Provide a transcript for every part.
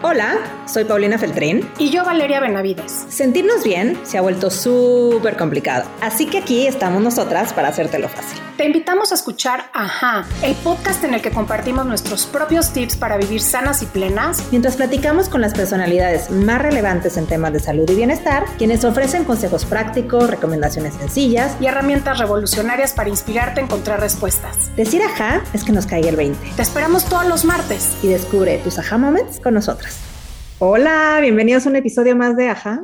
Hola, soy Paulina Feltrin. Y yo, Valeria Benavides. Sentirnos bien se ha vuelto súper complicado, así que aquí estamos nosotras para hacértelo fácil. Te invitamos a escuchar Ajá, el podcast en el que compartimos nuestros propios tips para vivir sanas y plenas, mientras platicamos con las personalidades más relevantes en temas de salud y bienestar, quienes ofrecen consejos prácticos, recomendaciones sencillas y herramientas revolucionarias para inspirarte a encontrar respuestas. Decir Ajá es que nos caiga el 20. Te esperamos todos los martes y descubre tus Ajá Moments con nosotras. Hola, bienvenidos a un episodio más de Ajá.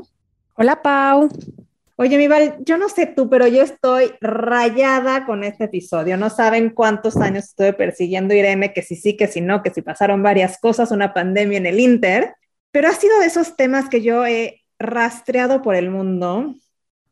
Hola, Pau. Oye, mi Val, yo no sé tú, pero yo estoy rayada con este episodio. No saben cuántos años estuve persiguiendo a Irene, que si sí, que si no, que si pasaron varias cosas, una pandemia en el Inter. Pero ha sido de esos temas que yo he rastreado por el mundo.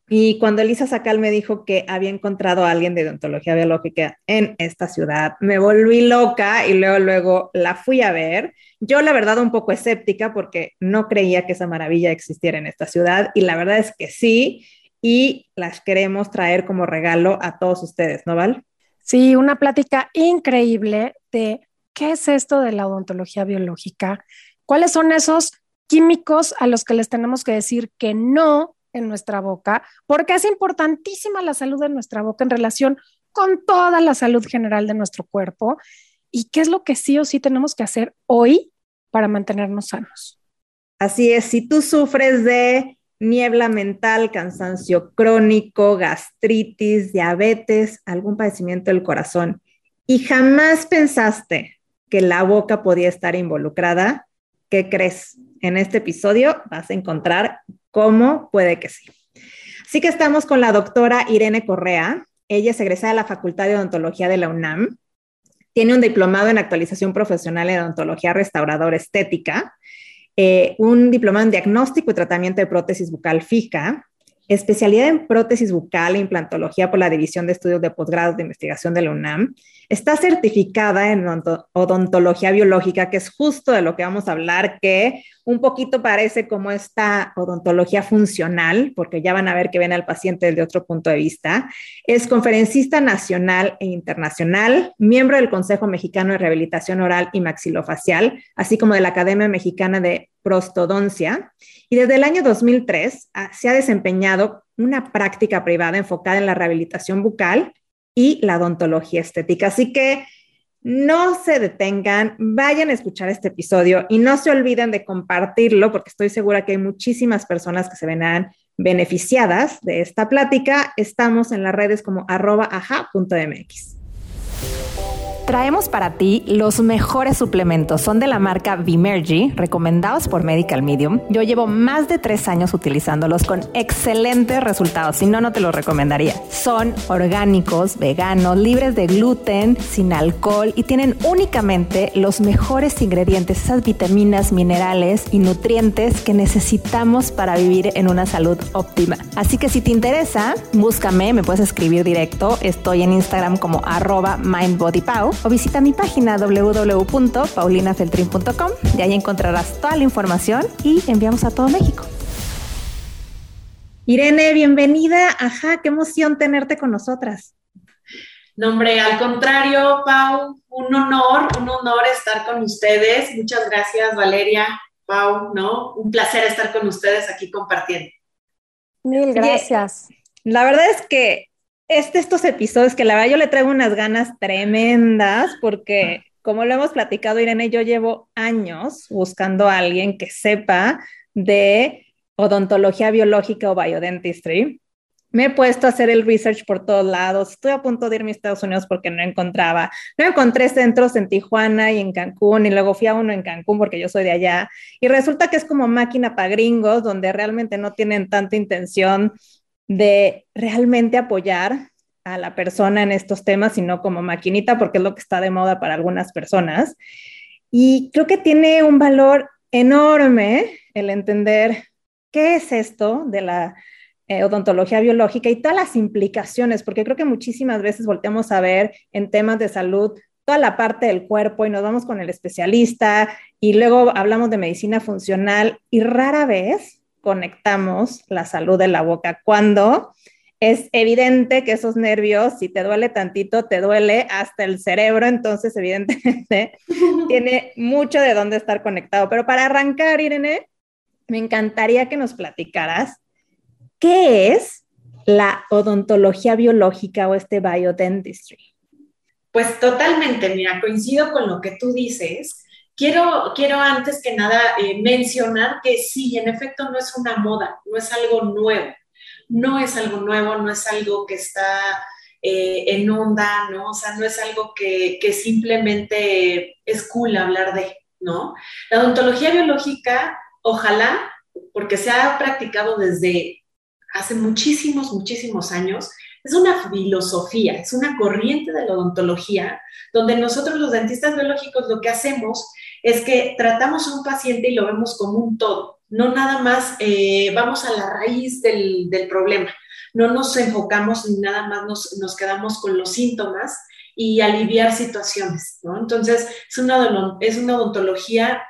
Y cuando Elisa Sacal me dijo que había encontrado a alguien de odontología biológica en esta ciudad, me volví loca y luego la fui a ver. Yo, la verdad, un poco escéptica porque no creía que esa maravilla existiera en esta ciudad y la verdad es que sí, y las queremos traer como regalo a todos ustedes, ¿no, Val? Sí, una plática increíble de qué es esto de la odontología biológica, cuáles son esos químicos a los que les tenemos que decir que no en nuestra boca, porque es importantísima la salud de nuestra boca en relación con toda la salud general de nuestro cuerpo, y qué es lo que sí o sí tenemos que hacer hoy para mantenernos sanos. Así es, si tú sufres de niebla mental, cansancio crónico, gastritis, diabetes, algún padecimiento del corazón, y jamás pensaste que la boca podía estar involucrada, ¿qué crees? En este episodio vas a encontrar cómo puede que sí. Así que estamos con la doctora Irene Correa. Ella es egresada de la Facultad de Odontología de la UNAM. Tiene un diplomado en actualización profesional en odontología restauradora estética, un diplomado en diagnóstico y tratamiento de prótesis bucal fija, especialidad en prótesis bucal e implantología por la División de Estudios de Posgrados de Investigación de la UNAM. Está certificada en odontología biológica, que es justo de lo que vamos a hablar, que un poquito parece como esta odontología funcional, porque ya van a ver que ven al paciente desde otro punto de vista. Es conferencista nacional e internacional, miembro del Consejo Mexicano de Rehabilitación Oral y Maxilofacial, así como de la Academia Mexicana de Prostodoncia, y desde el año 2003 se ha desempeñado una práctica privada enfocada en la rehabilitación bucal y la odontología estética. Así que no se detengan, vayan a escuchar este episodio y no se olviden de compartirlo, porque estoy segura que hay muchísimas personas que se verán beneficiadas de esta plática. Estamos en las redes como @aja.mx. Traemos para ti los mejores suplementos. Son de la marca Vimergy, recomendados por Medical Medium. Yo llevo más de 3 años utilizándolos con excelentes resultados. Si no, no te los recomendaría. Son orgánicos, veganos, libres de gluten, sin alcohol y tienen únicamente los mejores ingredientes, esas vitaminas, minerales y nutrientes que necesitamos para vivir en una salud óptima. Así que si te interesa, búscame, me puedes escribir directo. Estoy en Instagram como @MindBodyPow. O visita mi página www.paulinafeltrin.com. De ahí encontrarás toda la información y enviamos a todo México. Irene, bienvenida. Ajá, qué emoción tenerte con nosotras. No, hombre, al contrario, Pau, un honor estar con ustedes. Muchas gracias, Valeria, Pau, ¿no? Un placer estar con ustedes aquí compartiendo. Mil gracias. Bien. La verdad es que estos episodios que la verdad yo le traigo unas ganas tremendas porque, como lo hemos platicado Irene, yo llevo años buscando a alguien que sepa de odontología biológica o biodentistry. Me he puesto a hacer el research por todos lados. Estoy a punto de irme a Estados Unidos porque no encontré centros en Tijuana y en Cancún, y luego fui a uno en Cancún porque yo soy de allá, y resulta que es como máquina para gringos, donde realmente no tienen tanta intención de realmente apoyar a la persona en estos temas, sino como maquinita, porque es lo que está de moda para algunas personas. Y creo que tiene un valor enorme el entender qué es esto de la odontología biológica y todas las implicaciones, porque creo que muchísimas veces volteamos a ver en temas de salud toda la parte del cuerpo y nos vamos con el especialista y luego hablamos de medicina funcional y rara vez conectamos la salud de la boca, cuando es evidente que esos nervios, si te duele tantito, te duele hasta el cerebro, entonces evidentemente tiene mucho de dónde estar conectado. Pero para arrancar, Irene, me encantaría que nos platicaras qué es la odontología biológica o este biodentistry. Pues totalmente, mira, coincido con lo que tú dices. Quiero antes que nada mencionar que sí, en efecto no es una moda, no es algo nuevo, no es algo que está en onda, ¿no? O sea, no es algo que simplemente es cool hablar de, ¿no? La odontología biológica, ojalá, porque se ha practicado desde hace muchísimos años, es una filosofía, es una corriente de la odontología, donde nosotros los dentistas biológicos lo que hacemos es que tratamos a un paciente y lo vemos como un todo, no nada más vamos a la raíz del problema, no nos enfocamos ni nada más nos quedamos con los síntomas y aliviar situaciones, ¿no? Entonces, es una odontología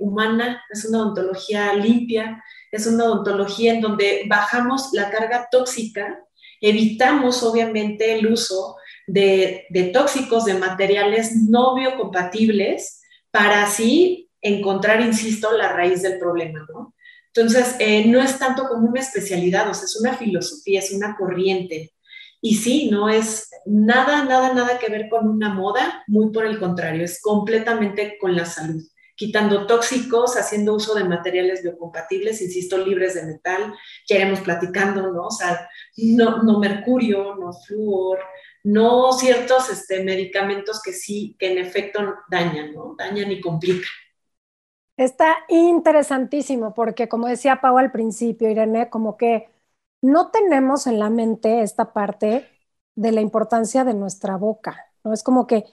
humana, es una odontología limpia, es una odontología en donde bajamos la carga tóxica, evitamos obviamente el uso de tóxicos, de materiales no biocompatibles, para así encontrar, insisto, la raíz del problema, ¿no? Entonces, no es tanto como una especialidad, o sea, es una filosofía, es una corriente. Y sí, no es nada que ver con una moda, muy por el contrario, es completamente con la salud, quitando tóxicos, haciendo uso de materiales biocompatibles, insisto, libres de metal, ya iremos platicando, ¿no? O sea, no mercurio, no flúor, no ciertos medicamentos que sí, que en efecto dañan, ¿no? Dañan y complican. Está interesantísimo, porque como decía Pau al principio, Irene, como que no tenemos en la mente esta parte de la importancia de nuestra boca, ¿no? Es como que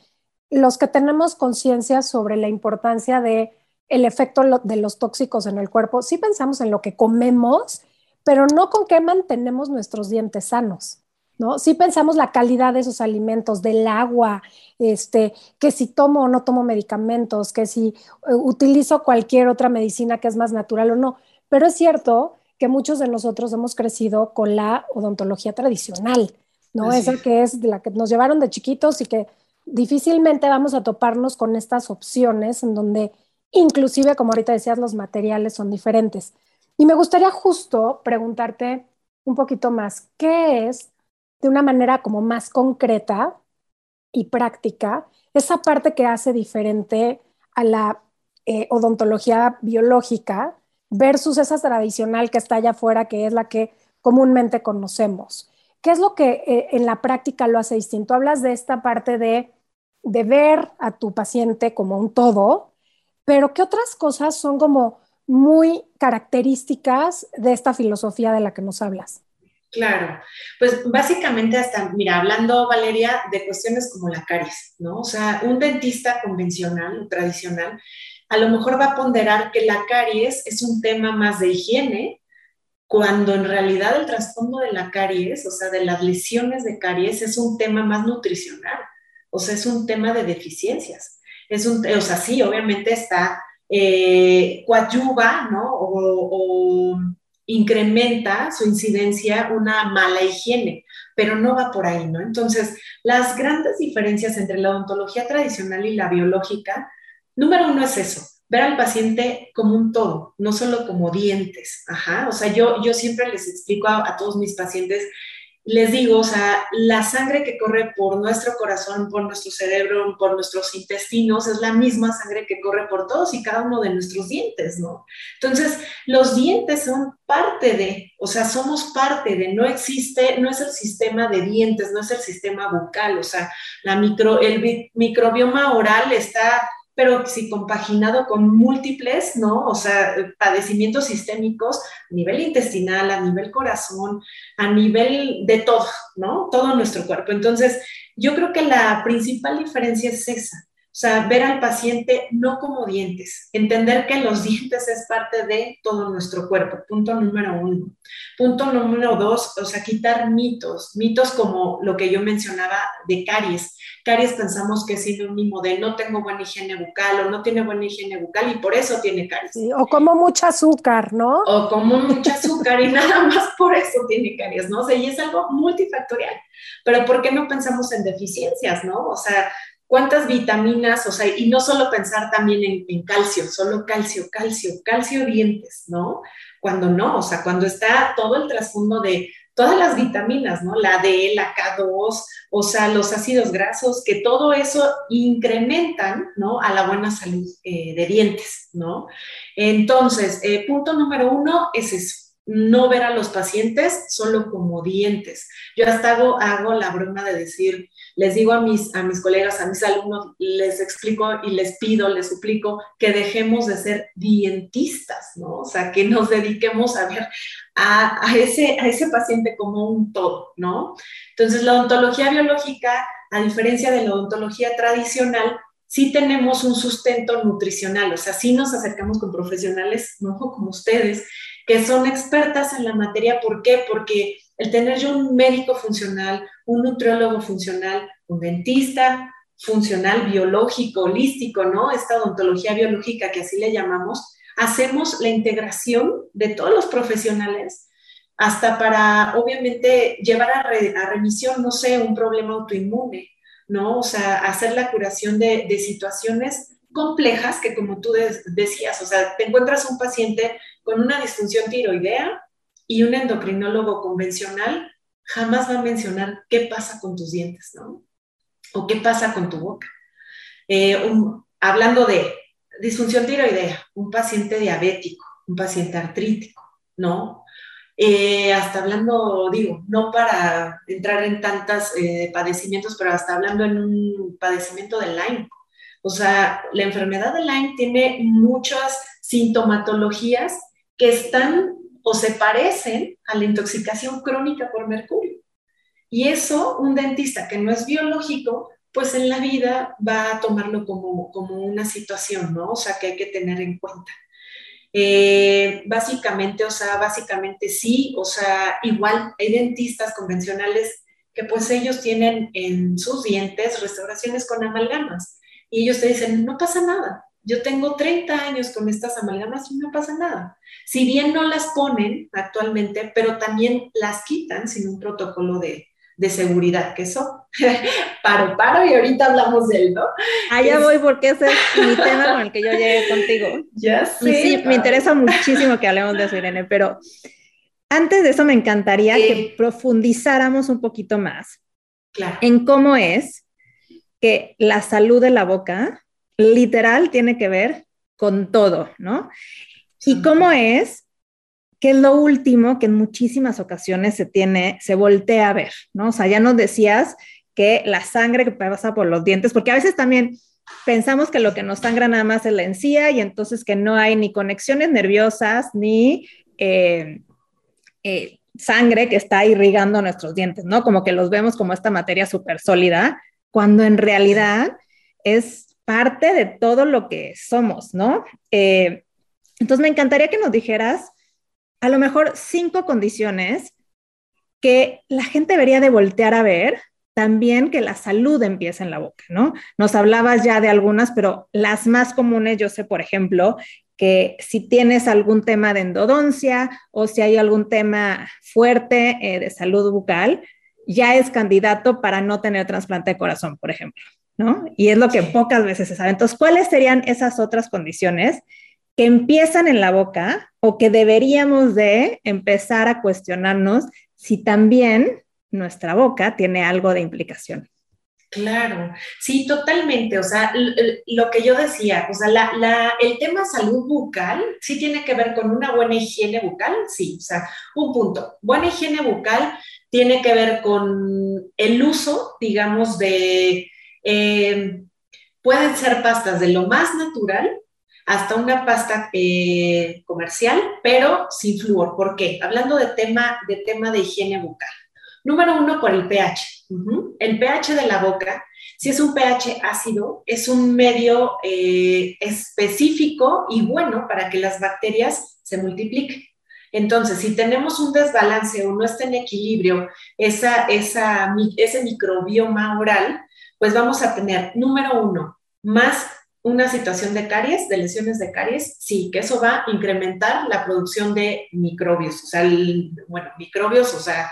los que tenemos conciencia sobre la importancia del efecto de los tóxicos en el cuerpo, sí pensamos en lo que comemos, pero no con qué mantenemos nuestros dientes sanos, ¿no? Sí pensamos la calidad de esos alimentos, del agua, que si tomo o no tomo medicamentos, que si utilizo cualquier otra medicina que es más natural o no. Pero es cierto que muchos de nosotros hemos crecido con la odontología tradicional, ¿no? Así. Esa que es la que nos llevaron de chiquitos y que difícilmente vamos a toparnos con estas opciones en donde inclusive, como ahorita decías, los materiales son diferentes. Y me gustaría justo preguntarte un poquito más, ¿qué es, de una manera como más concreta y práctica, esa parte que hace diferente a la odontología biológica versus esa tradicional que está allá afuera, que es la que comúnmente conocemos? ¿Qué es lo que en la práctica lo hace distinto? Hablas de esta parte de ver a tu paciente como un todo, pero ¿qué otras cosas son como muy características de esta filosofía de la que nos hablas? Claro, pues básicamente hablando, Valeria, de cuestiones como la caries, ¿no? O sea, un dentista convencional o tradicional a lo mejor va a ponderar que la caries es un tema más de higiene, cuando en realidad el trasfondo de la caries, o sea, de las lesiones de caries, es un tema más nutricional, o sea, es un tema de deficiencias. Sí, obviamente está, coadyuva, ¿no? O incrementa su incidencia una mala higiene, pero no va por ahí, ¿no? Entonces, las grandes diferencias entre la odontología tradicional y la biológica, número uno es eso, ver al paciente como un todo, no solo como dientes. Ajá, o sea, yo siempre les explico a todos mis pacientes, les digo, o sea, la sangre que corre por nuestro corazón, por nuestro cerebro, por nuestros intestinos, es la misma sangre que corre por todos y cada uno de nuestros dientes, ¿no? Entonces, los dientes son somos parte de, no es el sistema de dientes, no es el sistema bucal, o sea, el microbioma oral está, pero si compaginado con múltiples, ¿no? O sea, padecimientos sistémicos a nivel intestinal, a nivel corazón, a nivel de todo, ¿no? Todo nuestro cuerpo. Entonces, yo creo que la principal diferencia es esa. O sea, ver al paciente no como dientes, entender que los dientes es parte de todo nuestro cuerpo, punto número uno. Punto número dos, o sea, quitar mitos como lo que yo mencionaba de caries. Caries pensamos que es sinónimo de no tengo buena higiene bucal o no tiene buena higiene bucal y por eso tiene caries. Sí, o como mucha azúcar, ¿no? O como mucha azúcar y nada más por eso tiene caries, ¿no? O sea, y es algo multifactorial. Pero ¿por qué no pensamos en deficiencias, no? O sea, ¿cuántas vitaminas? O sea, y no solo pensar también en calcio, solo calcio dientes, ¿no? Cuando no, o sea, cuando está todo el trasfondo de todas las vitaminas, ¿no? La D, la K2, o sea, los ácidos grasos, que todo eso incrementan, ¿no? A la buena salud de dientes, ¿no? Entonces, punto número 1 es eso. No ver a los pacientes solo como dientes. Yo hasta hago la broma de decir, les digo a mis colegas, a mis alumnos, les explico y les pido, les suplico que dejemos de ser dientistas, ¿no? O sea, que nos dediquemos a ver a ese paciente como un todo, ¿no? Entonces, la odontología biológica, a diferencia de la odontología tradicional, sí tenemos un sustento nutricional, o sea, sí nos acercamos con profesionales, ¿no? Como ustedes, que son expertas en la materia. ¿Por qué? Porque el tener yo un médico funcional, un nutriólogo funcional, un dentista funcional, biológico, holístico, ¿no? Esta odontología biológica que así le llamamos, hacemos la integración de todos los profesionales hasta para, obviamente, llevar a remisión, no sé, un problema autoinmune, ¿no? O sea, hacer la curación de situaciones complejas que, como tú decías, o sea, te encuentras un paciente con una disfunción tiroidea y un endocrinólogo convencional jamás va a mencionar qué pasa con tus dientes, ¿no? O qué pasa con tu boca. Hablando de disfunción tiroidea, un paciente diabético, un paciente artrítico, ¿no? Hasta hablando, digo, no para entrar en tantos padecimientos, pero hasta hablando en un padecimiento de Lyme. O sea, la enfermedad de Lyme tiene muchas sintomatologías que están o se parecen a la intoxicación crónica por mercurio. Y eso, un dentista que no es biológico, pues en la vida va a tomarlo como una situación, ¿no? O sea, que hay que tener en cuenta. Básicamente sí, o sea, igual hay dentistas convencionales que pues ellos tienen en sus dientes restauraciones con amalgamas. Y ellos te dicen, no pasa nada. Yo tengo 30 años con estas amalgamas y no pasa nada. Si bien no las ponen actualmente, pero también las quitan sin un protocolo de seguridad, que eso, paro, y ahorita hablamos de él, ¿no? Allá voy porque ese es mi tema con el que yo llegué contigo. Ya sé. Y sí, me interesa muchísimo que hablemos de eso, Irene, pero antes de eso me encantaría que profundizáramos un poquito más en cómo es que la salud de la boca literal tiene que ver con todo, ¿no? Y cómo es que es lo último que en muchísimas ocasiones se voltea a ver, ¿no? O sea, ya nos decías que la sangre que pasa por los dientes, porque a veces también pensamos que lo que nos sangra nada más es la encía y entonces que no hay ni conexiones nerviosas ni sangre que está irrigando nuestros dientes, ¿no? Como que los vemos como esta materia súper sólida, cuando en realidad es parte de todo lo que somos, ¿no? Entonces me encantaría que nos dijeras a lo mejor 5 condiciones que la gente debería de voltear a ver también que la salud empieza en la boca, ¿no? Nos hablabas ya de algunas, pero las más comunes, yo sé, por ejemplo, que si tienes algún tema de endodoncia o si hay algún tema fuerte de salud bucal, ya es candidato para no tener trasplante de corazón, por ejemplo, ¿no? Y es lo que pocas veces se sabe. Entonces, ¿cuáles serían esas otras condiciones que empiezan en la boca o que deberíamos de empezar a cuestionarnos si también nuestra boca tiene algo de implicación? Claro, sí, totalmente. O sea, lo que yo decía, o sea, el tema salud bucal sí tiene que ver con una buena higiene bucal, sí. O sea, un punto, buena higiene bucal tiene que ver con el uso, digamos, de, pueden ser pastas de lo más natural hasta una pasta comercial, pero sin flúor. ¿Por qué? Hablando de tema de higiene bucal. Número 1, por el pH. El pH de la boca, si es un pH ácido, es un medio específico y bueno para que las bacterias se multipliquen. Entonces, si tenemos un desbalance o no está en equilibrio ese microbioma oral, pues vamos a tener, número uno, más una situación de caries, de lesiones de caries, sí, que eso va a incrementar la producción de microbios, o sea, microbios, o sea,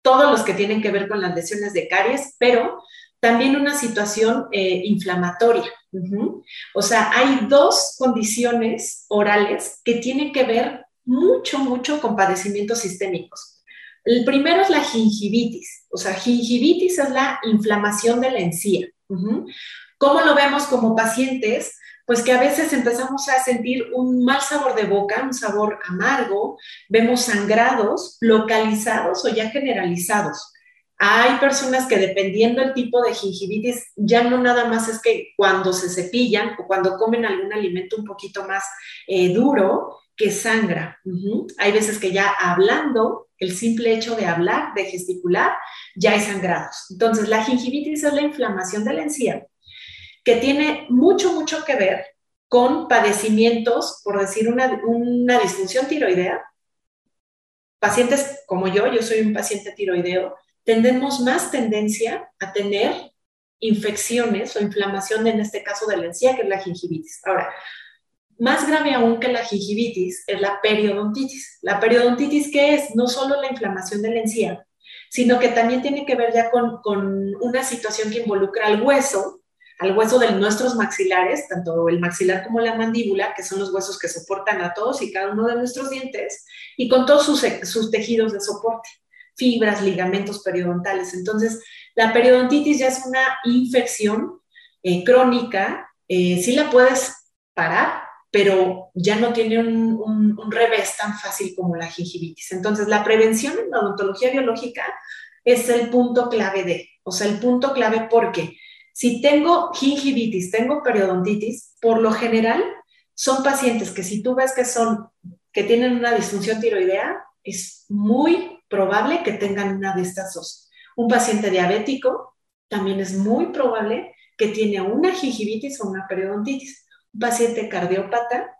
todos los que tienen que ver con las lesiones de caries, pero también una situación inflamatoria. Uh-huh. O sea, hay dos condiciones orales que tienen que ver mucho con padecimientos sistémicos. El primero es la gingivitis, o sea, gingivitis es la inflamación de la encía. Uh-huh. ¿Cómo lo vemos como pacientes? Pues que a veces empezamos a sentir un mal sabor de boca, un sabor amargo, vemos sangrados localizados o ya generalizados. Hay personas que dependiendo del tipo de gingivitis, ya no nada más es que cuando se cepillan o cuando comen algún alimento un poquito más duro, que sangra. Uh-huh. Hay veces que ya hablando, el simple hecho de hablar, de gesticular, ya hay sangrados. Entonces, la gingivitis es la inflamación de la encía, que tiene mucho que ver con padecimientos, por decir, una disfunción tiroidea. Pacientes como yo soy un paciente tiroideo, tenemos más tendencia a tener infecciones o inflamación, en este caso de la encía, que es la gingivitis. Ahora, más grave aún que la gingivitis es la periodontitis. La periodontitis, ¿qué es? No solo la inflamación de la encía, sino que también tiene que ver ya con una situación que involucra al hueso de nuestros maxilares, tanto el maxilar como la mandíbula, que son los huesos que soportan a todos y cada uno de nuestros dientes, y con todos sus tejidos de soporte, fibras, ligamentos periodontales. Entonces, la periodontitis ya es una infección crónica, sí la puedes parar, pero ya no tiene un revés tan fácil como la gingivitis. Entonces, la prevención en la odontología biológica es el punto clave porque si tengo gingivitis, tengo periodontitis, por lo general son pacientes que si tú ves que tienen una disfunción tiroidea, es muy probable que tengan una de estas dos. Un paciente diabético también es muy probable que tiene una gingivitis o una periodontitis. Un paciente cardiópata,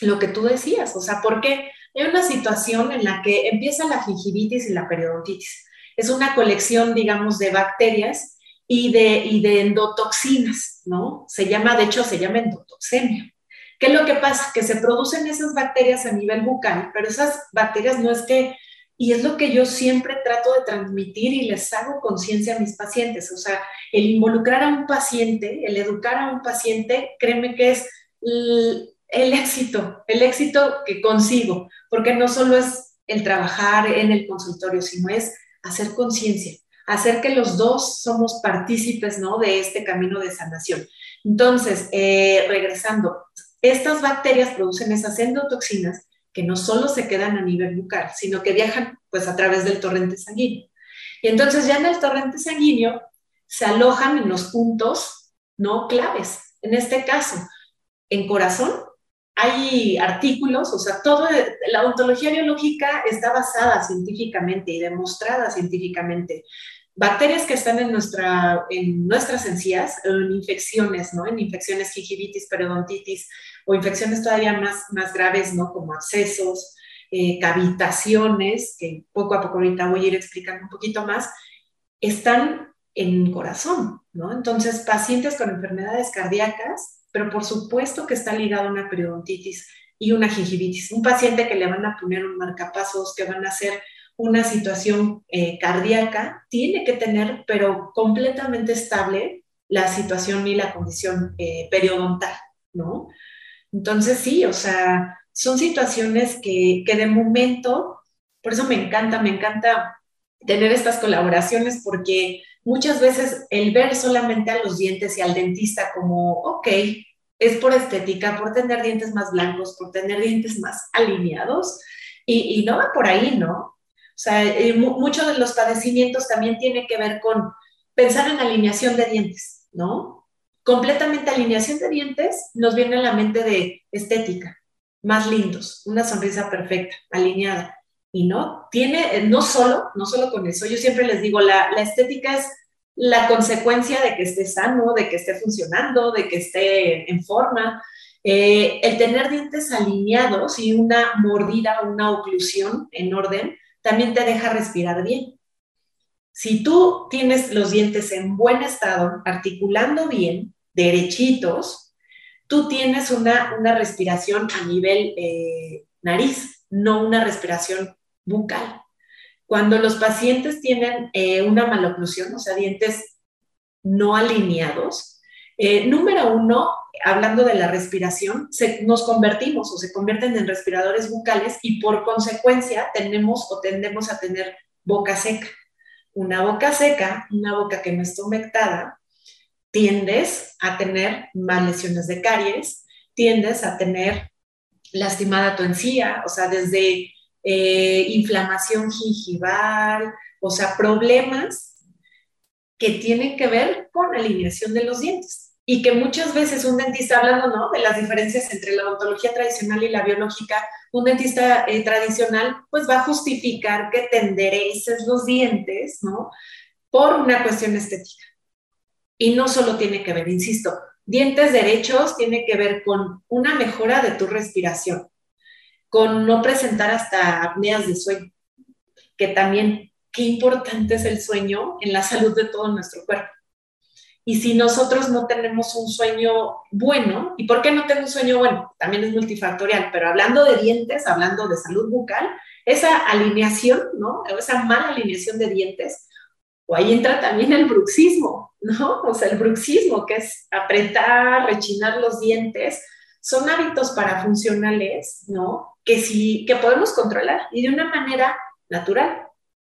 lo que tú decías, o sea, porque hay una situación en la que empieza la gingivitis y la periodontitis. Es una colección, digamos, de bacterias y de endotoxinas, ¿no? Se llama endotoxemia. ¿Qué es lo que pasa? Que se producen esas bacterias a nivel bucal, pero esas bacterias y es lo que yo siempre trato de transmitir y les hago conciencia a mis pacientes. O sea, el involucrar a un paciente, el educar a un paciente, créeme que es el éxito que consigo, porque no solo es el trabajar en el consultorio, sino es hacer conciencia, hacer que los dos somos partícipes, ¿no?, de este camino de sanación. Entonces, regresando, estas bacterias producen esas endotoxinas que no solo se quedan a nivel bucal, sino que viajan pues a través del torrente sanguíneo. Y entonces ya en el torrente sanguíneo se alojan en los puntos no claves. En este caso, en corazón hay artículos, o sea, la odontología biológica está basada científicamente y demostrada científicamente. Bacterias que están en nuestras encías, en infecciones, ¿no? En infecciones gingivitis, periodontitis, o infecciones todavía más graves, ¿no? Como abscesos, cavitaciones, que poco a poco ahorita voy a ir explicando un poquito más, están en el corazón, ¿no? Entonces, pacientes con enfermedades cardíacas, pero por supuesto que está ligado a una periodontitis y una gingivitis. Un paciente que le van a poner un marcapasos, que van a hacer una situación cardíaca, tiene que tener, pero completamente estable, la situación y la condición periodontal, ¿no? Entonces, sí, o sea, son situaciones que de momento, por eso me encanta tener estas colaboraciones, porque muchas veces el ver solamente a los dientes y al dentista como, ok, es por estética, por tener dientes más blancos, por tener dientes más alineados, y no va por ahí, ¿no? O sea, muchos de los padecimientos también tienen que ver con pensar en alineación de dientes, ¿no? Completamente alineación de dientes nos viene a la mente de estética, más lindos, una sonrisa perfecta, alineada. Y no, no solo con eso, yo siempre les digo, la estética es la consecuencia de que esté sano, de que esté funcionando, de que esté en forma. El tener dientes alineados y una mordida, una oclusión en orden, también te deja respirar bien. Si tú tienes los dientes en buen estado, articulando bien, derechitos, tú tienes una respiración a nivel nariz, no una respiración bucal. Cuando los pacientes tienen una maloclusión, o sea, dientes no alineados, número 1, hablando de la respiración, nos convertimos o se convierten en respiradores bucales y por consecuencia tenemos o tendemos a tener boca seca. Una boca seca, una boca que no está humectada, tiendes a tener más lesiones de caries, tiendes a tener lastimada tu encía, o sea, desde inflamación gingival, o sea, problemas que tienen que ver con alineación de los dientes. Y que muchas veces un dentista, hablando, ¿no?, de las diferencias entre la odontología tradicional y la biológica, un dentista tradicional pues va a justificar que te endereces los dientes, ¿no?, por una cuestión estética. Y no solo tiene que ver, insisto, dientes derechos tiene que ver con una mejora de tu respiración, con no presentar hasta apneas de sueño, que también qué importante es el sueño en la salud de todo nuestro cuerpo. Y si nosotros no tenemos un sueño bueno, ¿y por qué no tengo un sueño bueno? También es multifactorial, pero hablando de dientes, hablando de salud bucal, esa alineación, ¿no?, esa mala alineación de dientes, o ahí entra también el bruxismo, ¿no? O sea, el bruxismo, que es apretar, rechinar los dientes, son hábitos parafuncionales, ¿no?, que podemos controlar y de una manera natural.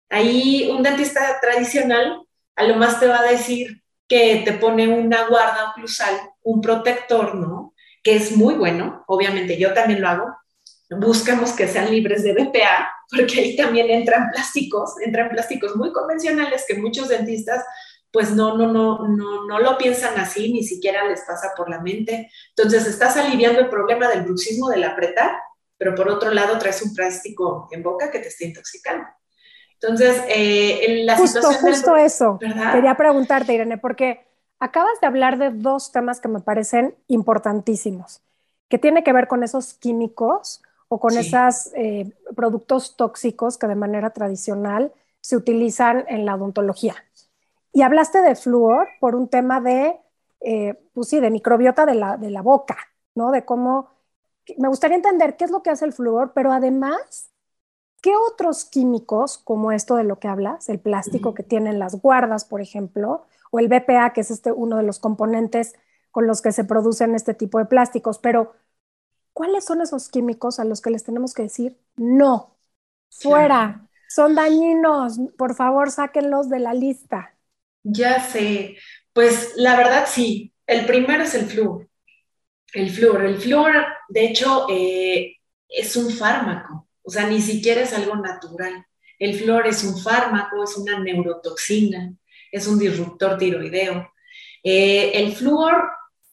Ahí un dentista tradicional a lo más te va a decir que te pone una guarda oclusal, un protector, ¿no?, que es muy bueno, obviamente yo también lo hago, buscamos que sean libres de BPA, porque ahí también entran plásticos muy convencionales que muchos dentistas pues no lo piensan así, ni siquiera les pasa por la mente. Entonces estás aliviando el problema del bruxismo, del apretar, pero por otro lado traes un plástico en boca que te está intoxicando. Entonces, en la situación... Justo eso, ¿verdad? Quería preguntarte, Irene, porque acabas de hablar de dos temas que me parecen importantísimos, que tiene que ver con esos químicos o con esos productos tóxicos que de manera tradicional se utilizan en la odontología. Y hablaste de flúor por un tema de microbiota de la boca, ¿no? De cómo... Me gustaría entender qué es lo que hace el flúor, pero además... ¿Qué otros químicos, como esto de lo que hablas, el plástico que tienen las guardas, por ejemplo, o el BPA, que es uno de los componentes con los que se producen este tipo de plásticos? Pero, ¿cuáles son esos químicos a los que les tenemos que decir no? ¡Fuera! ¡Son dañinos! Por favor, sáquenlos de la lista. Ya sé. Pues, la verdad, sí. El primero es el flúor. El flúor, de hecho, es un fármaco. O sea, ni siquiera es algo natural. El flúor es un fármaco, es una neurotoxina, es un disruptor tiroideo. El flúor,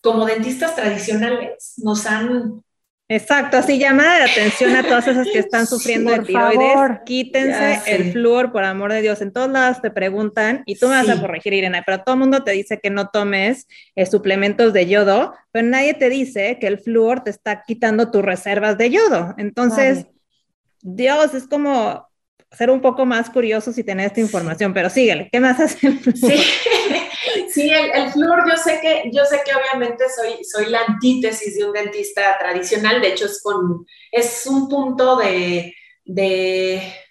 como dentistas tradicionales, nos han... Exacto, así llama la atención a todas esas que están sufriendo de tiroides. Favor. Quítense el flúor, por amor de Dios. En todos lados te preguntan, y tú me vas a corregir, Irene, pero todo el mundo te dice que no tomes suplementos de yodo, pero nadie te dice que el flúor te está quitando tus reservas de yodo. Entonces... Vale. Dios, es como ser un poco más curiosos y tener esta información, pero síguele, ¿qué más hace el flúor? Sí, el flúor, yo sé que obviamente soy la antítesis de un dentista tradicional, de hecho es un punto de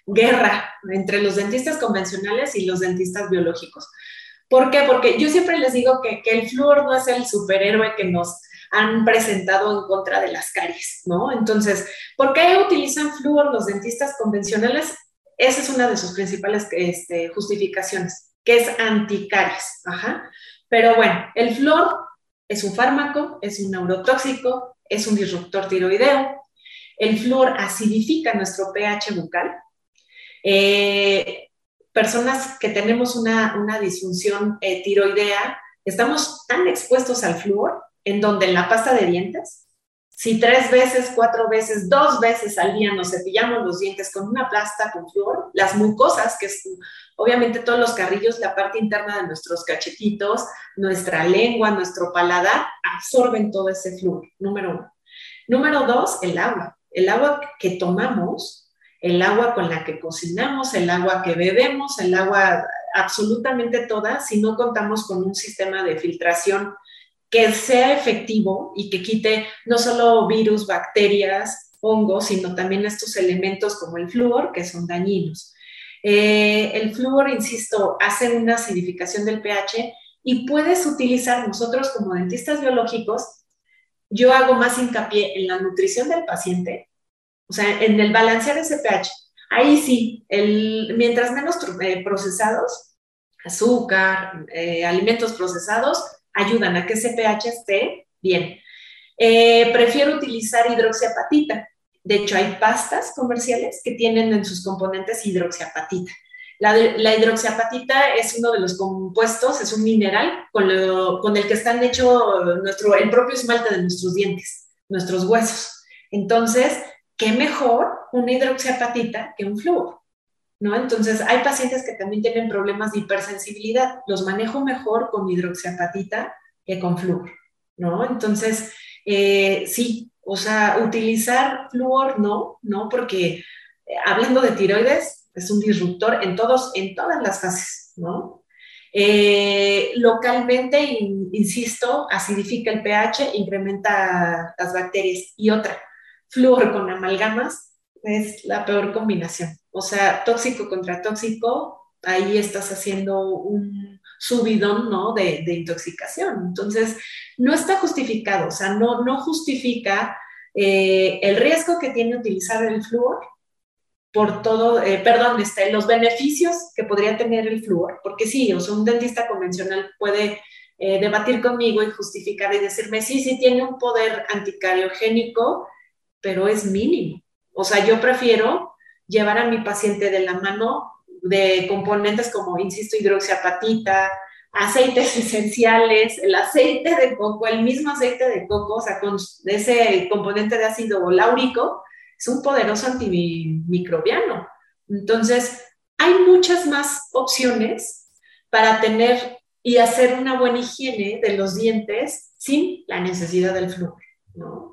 guerra entre los dentistas convencionales y los dentistas biológicos. ¿Por qué? Porque yo siempre les digo que el flúor no es el superhéroe que nos han presentado en contra de las caries, ¿no? Entonces, ¿por qué utilizan flúor los dentistas convencionales? Esa es una de sus principales justificaciones, que es anticaries. Ajá. Pero bueno, el flúor es un fármaco, es un neurotóxico, es un disruptor tiroideo. El flúor acidifica nuestro pH bucal. Personas que tenemos una disfunción tiroidea, estamos tan expuestos al flúor en donde en la pasta de dientes, si 3 veces, 4 veces, 2 veces al día nos cepillamos los dientes con una pasta con flúor, las mucosas, que es obviamente todos los carrillos, la parte interna de nuestros cachetitos, nuestra lengua, nuestro paladar, absorben todo ese flúor, número 1. Número 2, el agua que tomamos, el agua con la que cocinamos, el agua que bebemos, el agua absolutamente todas si no contamos con un sistema de filtración que sea efectivo y que quite no solo virus, bacterias, hongos, sino también estos elementos como el flúor, que son dañinos. El flúor, insisto, hace una acidificación del pH y puedes utilizar, nosotros como dentistas biológicos, yo hago más hincapié en la nutrición del paciente, o sea, en el balancear ese pH. Ahí sí, mientras menos procesados, azúcar, alimentos procesados, ayudan a que ese pH esté bien. Prefiero utilizar hidroxiapatita. De hecho, hay pastas comerciales que tienen en sus componentes hidroxiapatita. La hidroxiapatita es uno de los compuestos, es un mineral con el que están hecho el propio esmalte de nuestros dientes, nuestros huesos. Entonces, ¿qué mejor una hidroxiapatita que un flúor? ¿No? Entonces, hay pacientes que también tienen problemas de hipersensibilidad. Los manejo mejor con hidroxiapatita que con flúor, ¿no? Entonces, sí, o sea, utilizar flúor no, porque hablando de tiroides, es un disruptor en todas las fases, ¿no? Localmente, insisto, acidifica el pH, incrementa las bacterias y otra. Flúor con amalgamas es la peor combinación. O sea, tóxico contra tóxico, ahí estás haciendo un subidón, ¿no?, de intoxicación. Entonces, no está justificado. O sea, no justifica el riesgo que tiene utilizar el flúor por todo, los beneficios que podría tener el flúor. Porque sí, o sea, un dentista convencional puede debatir conmigo y justificar y decirme, sí, tiene un poder anticariogénico, pero es mínimo. O sea, yo prefiero llevar a mi paciente de la mano de componentes como, insisto, hidroxiapatita, aceites esenciales, el aceite de coco, el mismo aceite de coco, o sea, con ese componente de ácido láurico, es un poderoso antimicrobiano. Entonces, hay muchas más opciones para tener y hacer una buena higiene de los dientes sin la necesidad del flúor, ¿no?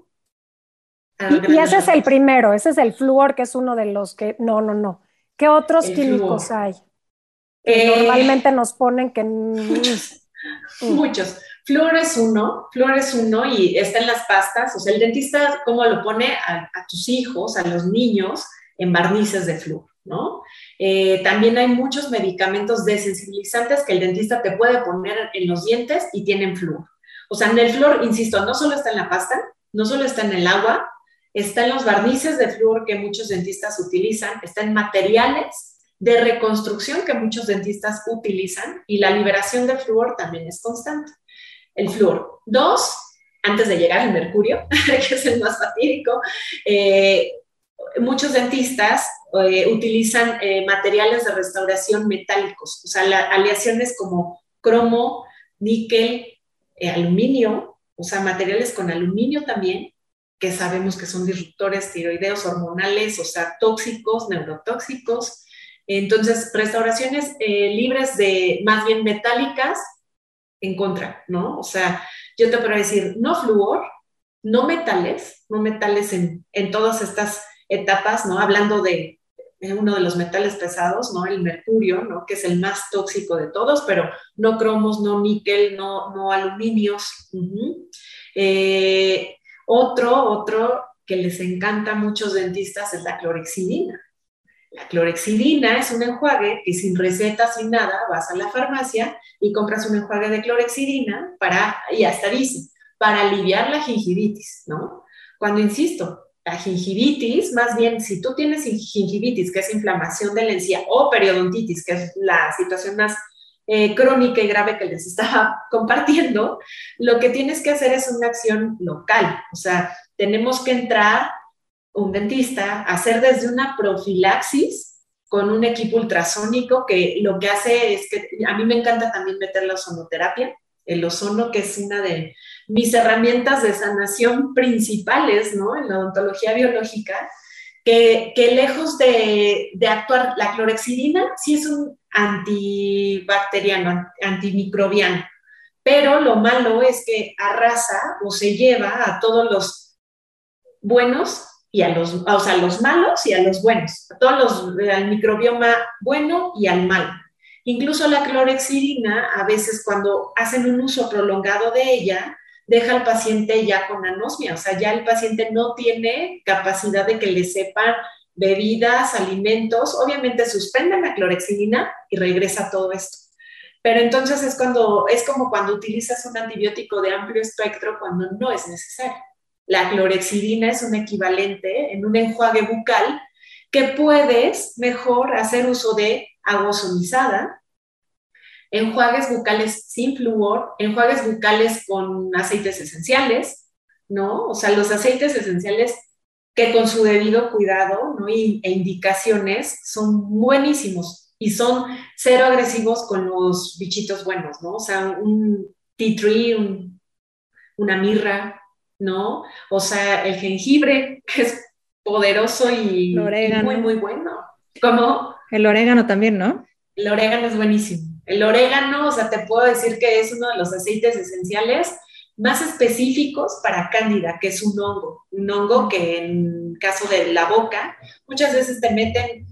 Y ese es el primero, ese es el flúor, que es uno de los que... No. ¿Qué otros químicos hay? Normalmente nos ponen que... Muchos. Flúor es uno y está en las pastas. O sea, el dentista, ¿cómo lo pone a tus hijos, a los niños, en barnices de flúor, ¿no? También hay muchos medicamentos desensibilizantes que el dentista te puede poner en los dientes y tienen flúor. O sea, en el flúor, insisto, no solo está en la pasta, no solo está en el agua, está en los barnices de flúor que muchos dentistas utilizan, está en materiales de reconstrucción que muchos dentistas utilizan y la liberación de flúor también es constante. El flúor. 2, antes de llegar al mercurio, que es el más fatídico, muchos dentistas utilizan materiales de restauración metálicos, o sea, aleaciones como cromo, níquel, aluminio, o sea, materiales con aluminio también, que sabemos que son disruptores tiroideos, hormonales, o sea, tóxicos, neurotóxicos. Entonces, restauraciones libres de, más bien metálicas, en contra, ¿no? O sea, yo te puedo decir, no flúor, no metales en todas estas etapas, ¿no? Hablando de uno de los metales pesados, ¿no? El mercurio, ¿no? Que es el más tóxico de todos, pero no cromos, no níquel, no aluminios. Otro que les encanta a muchos dentistas es la clorhexidina. La clorhexidina es un enjuague que sin receta, sin nada, vas a la farmacia y compras un enjuague de clorhexidina para aliviar la gingivitis, ¿no? Cuando, insisto, la gingivitis, más bien, si tú tienes gingivitis, que es inflamación de la encía, o periodontitis, que es la situación más crónica y grave que les estaba compartiendo, lo que tienes que hacer es una acción local. O sea, tenemos que entrar un dentista, hacer desde una profilaxis con un equipo ultrasónico, que lo que hace es que, a mí me encanta también meter la ozonoterapia, el ozono, que es una de mis herramientas de sanación principales, ¿no? En la odontología biológica, que lejos de actuar, la clorhexidina sí es un antibacteriano, antimicrobiano, pero lo malo es que arrasa o se lleva a todos los buenos y a los malos y a los buenos, al microbioma bueno y al malo. Incluso la clorexidina, a veces cuando hacen un uso prolongado de ella, deja al paciente ya con anosmia, o sea, ya el paciente no tiene capacidad de que le sepan bebidas, alimentos. Obviamente suspenden la clorexidina y regresa todo esto. Pero entonces es cuando, es como cuando utilizas un antibiótico de amplio espectro cuando no es necesario. La clorexidina es un equivalente en un enjuague bucal que puedes mejor hacer uso de agua ozonizada, enjuagues bucales sin flúor, enjuagues bucales con aceites esenciales, ¿no? O sea, los aceites esenciales que con su debido cuidado, ¿no? e indicaciones son buenísimos y son cero agresivos con los bichitos buenos, ¿no? O sea, un tea tree, una mirra, ¿no? O sea, el jengibre, que es poderoso y muy, muy bueno. ¿Cómo? El orégano también, ¿no? El orégano es buenísimo. El orégano, o sea, te puedo decir que es uno de los aceites esenciales más específicos para cándida, que es un hongo que en caso de la boca, muchas veces te meten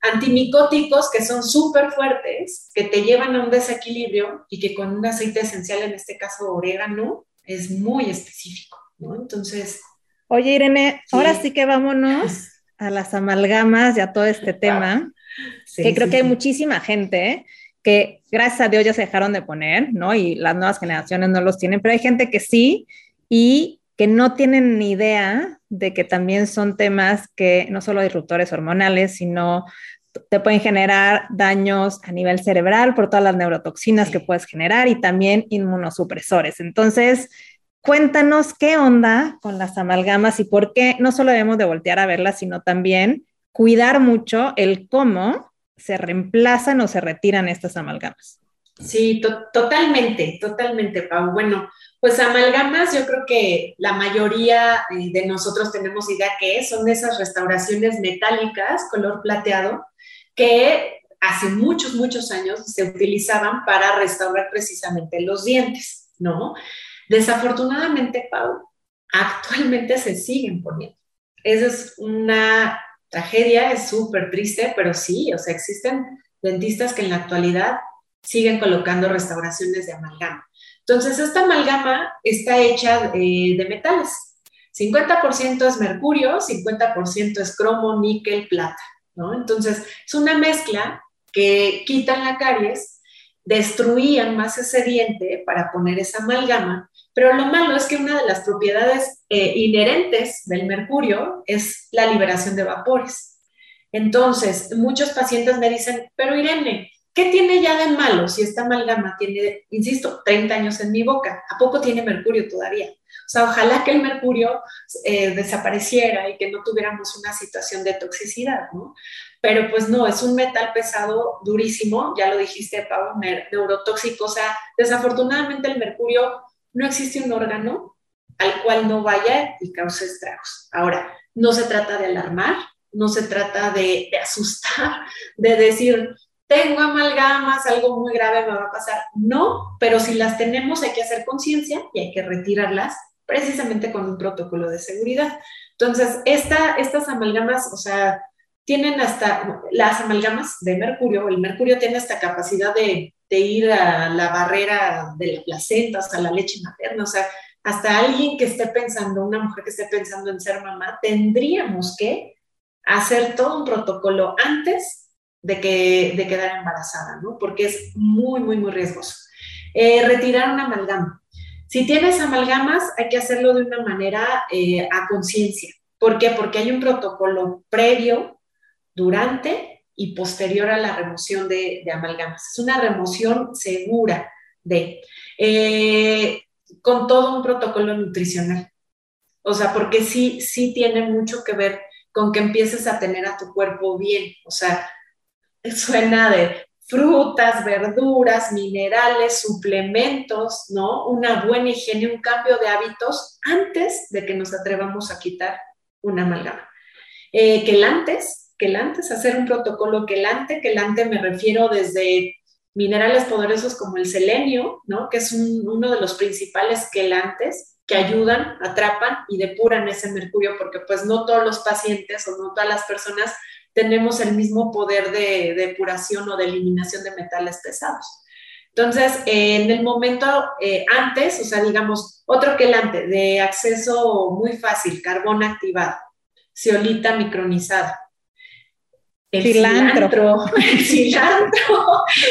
antimicóticos que son súper fuertes, que te llevan a un desequilibrio y que con un aceite esencial, en este caso orégano, es muy específico, ¿no? Entonces... Oye, Irene, sí. Ahora sí que vámonos a las amalgamas y a todo este tema, sí, que creo que hay muchísima gente que gracias a Dios ya se dejaron de poner, ¿no? Y las nuevas generaciones no los tienen, pero hay gente que sí y que no tienen ni idea de que también son temas que no solo disruptores hormonales, sino te pueden generar daños a nivel cerebral por todas las neurotoxinas que puedes generar y también inmunosupresores. Entonces, cuéntanos qué onda con las amalgamas y por qué no solo debemos de voltear a verlas, sino también cuidar mucho el cómo se reemplazan o se retiran estas amalgamas. Sí, totalmente, Pau. Bueno, pues amalgamas yo creo que la mayoría de nosotros tenemos idea que son esas restauraciones metálicas, color plateado, que hace muchos años se utilizaban para restaurar precisamente los dientes, ¿no? Desafortunadamente, Pau, actualmente se siguen poniendo. Esa es una tragedia, es súper triste, pero sí, o sea, existen dentistas que en la actualidad siguen colocando restauraciones de amalgama. Entonces, esta amalgama está hecha de metales. 50% es mercurio, 50% es cromo, níquel, plata, ¿no? Entonces, es una mezcla que quitan la caries, destruían más ese diente para poner esa amalgama, pero lo malo es que una de las propiedades inherentes del mercurio es la liberación de vapores. Entonces, muchos pacientes me dicen, pero Irene, ¿qué tiene ya de malo si esta amalgama tiene, insisto, 30 años en mi boca? ¿A poco tiene mercurio todavía? O sea, ojalá que el mercurio desapareciera y que no tuviéramos una situación de toxicidad, ¿no? Pero pues no, es un metal pesado durísimo, ya lo dijiste, Pau, neurotóxico. O sea, desafortunadamente el mercurio no existe un órgano al cual no vaya y cause estragos. Ahora, no se trata de alarmar, no se trata de asustar, de decir, tengo amalgamas, algo muy grave me va a pasar. No, pero si las tenemos hay que hacer conciencia y hay que retirarlas precisamente con un protocolo de seguridad. Entonces, estas amalgamas, o sea, tienen hasta, las amalgamas de mercurio, el mercurio tiene esta capacidad de ir a la barrera de la placenta, hasta la leche materna, o sea, hasta alguien que esté pensando, una mujer que esté pensando en ser mamá, tendríamos que hacer todo un protocolo antes de quedar embarazada, ¿no? Porque es muy riesgoso. Retirar una amalgama. Si tienes amalgamas, hay que hacerlo de una manera a conciencia. ¿Por qué? Porque hay un protocolo previo, durante y posterior a la remoción de amalgamas. Es una remoción segura con todo un protocolo nutricional. O sea, porque sí tiene mucho que ver con que empieces a tener a tu cuerpo bien. O sea, suena de frutas, verduras, minerales, suplementos, ¿no? Una buena higiene, un cambio de hábitos antes de que nos atrevamos a quitar una amalgama. Hacer un protocolo quelante, me refiero desde minerales poderosos como el selenio, ¿no? Que es uno de los principales quelantes que ayudan, atrapan y depuran ese mercurio, porque pues no todos los pacientes o no todas las personas tenemos el mismo poder de depuración o de eliminación de metales pesados. Entonces, en el momento antes, o sea, digamos, otro quelante de acceso muy fácil, carbón activado, zeolita micronizada. El cilantro.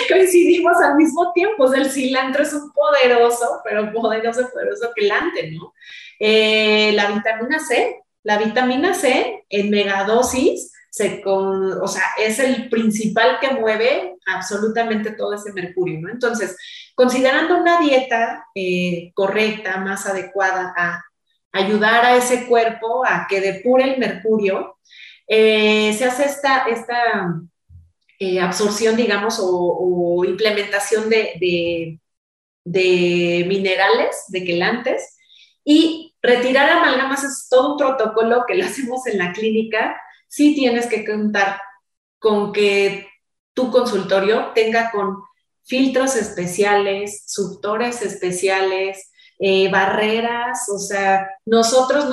Coincidimos al mismo tiempo. O sea, el cilantro es un poderoso, pero poderoso quelante, ¿no? La vitamina C. La vitamina C en megadosis, o sea, es el principal que mueve absolutamente todo ese mercurio, ¿no? Entonces, considerando una dieta correcta, más adecuada a ayudar a ese cuerpo a que depure el mercurio, se hace esta absorción, digamos, o implementación de minerales, de quelantes, y retirar amalgamas es todo un protocolo que lo hacemos en la clínica. Sí tienes que contar con que tu consultorio tenga con filtros especiales, suctores especiales, barreras, o sea, nosotros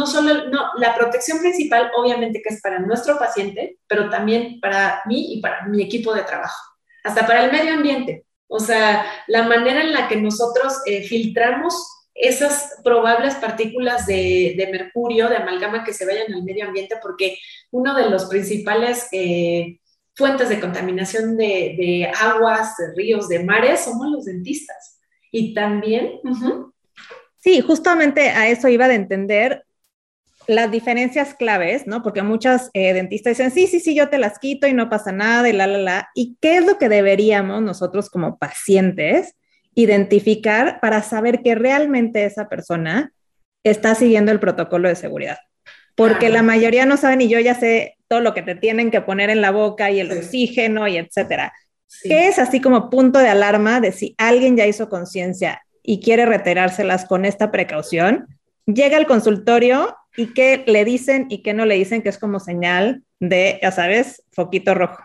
la protección principal obviamente que es para nuestro paciente, pero también para mí y para mi equipo de trabajo, hasta para el medio ambiente, o sea, la manera en la que nosotros filtramos esas probables partículas de mercurio, de amalgama que se vayan al medio ambiente, porque uno de los principales fuentes de contaminación de aguas, de ríos, de mares, somos los dentistas, y también... Uh-huh. Sí, justamente a eso iba de entender las diferencias claves, ¿no? Porque muchas dentistas dicen, sí, yo te las quito y no pasa nada y la. ¿Y qué es lo que deberíamos nosotros como pacientes identificar para saber que realmente esa persona está siguiendo el protocolo de seguridad? Porque la mayoría no saben, y yo ya sé todo lo que te tienen que poner en la boca y el oxígeno y etcétera. Sí. ¿Qué es así como punto de alarma de si alguien ya hizo conciencia y quiere retirárselas con esta precaución, llega al consultorio y qué le dicen y qué no le dicen, que es como señal de, ya sabes, foquito rojo?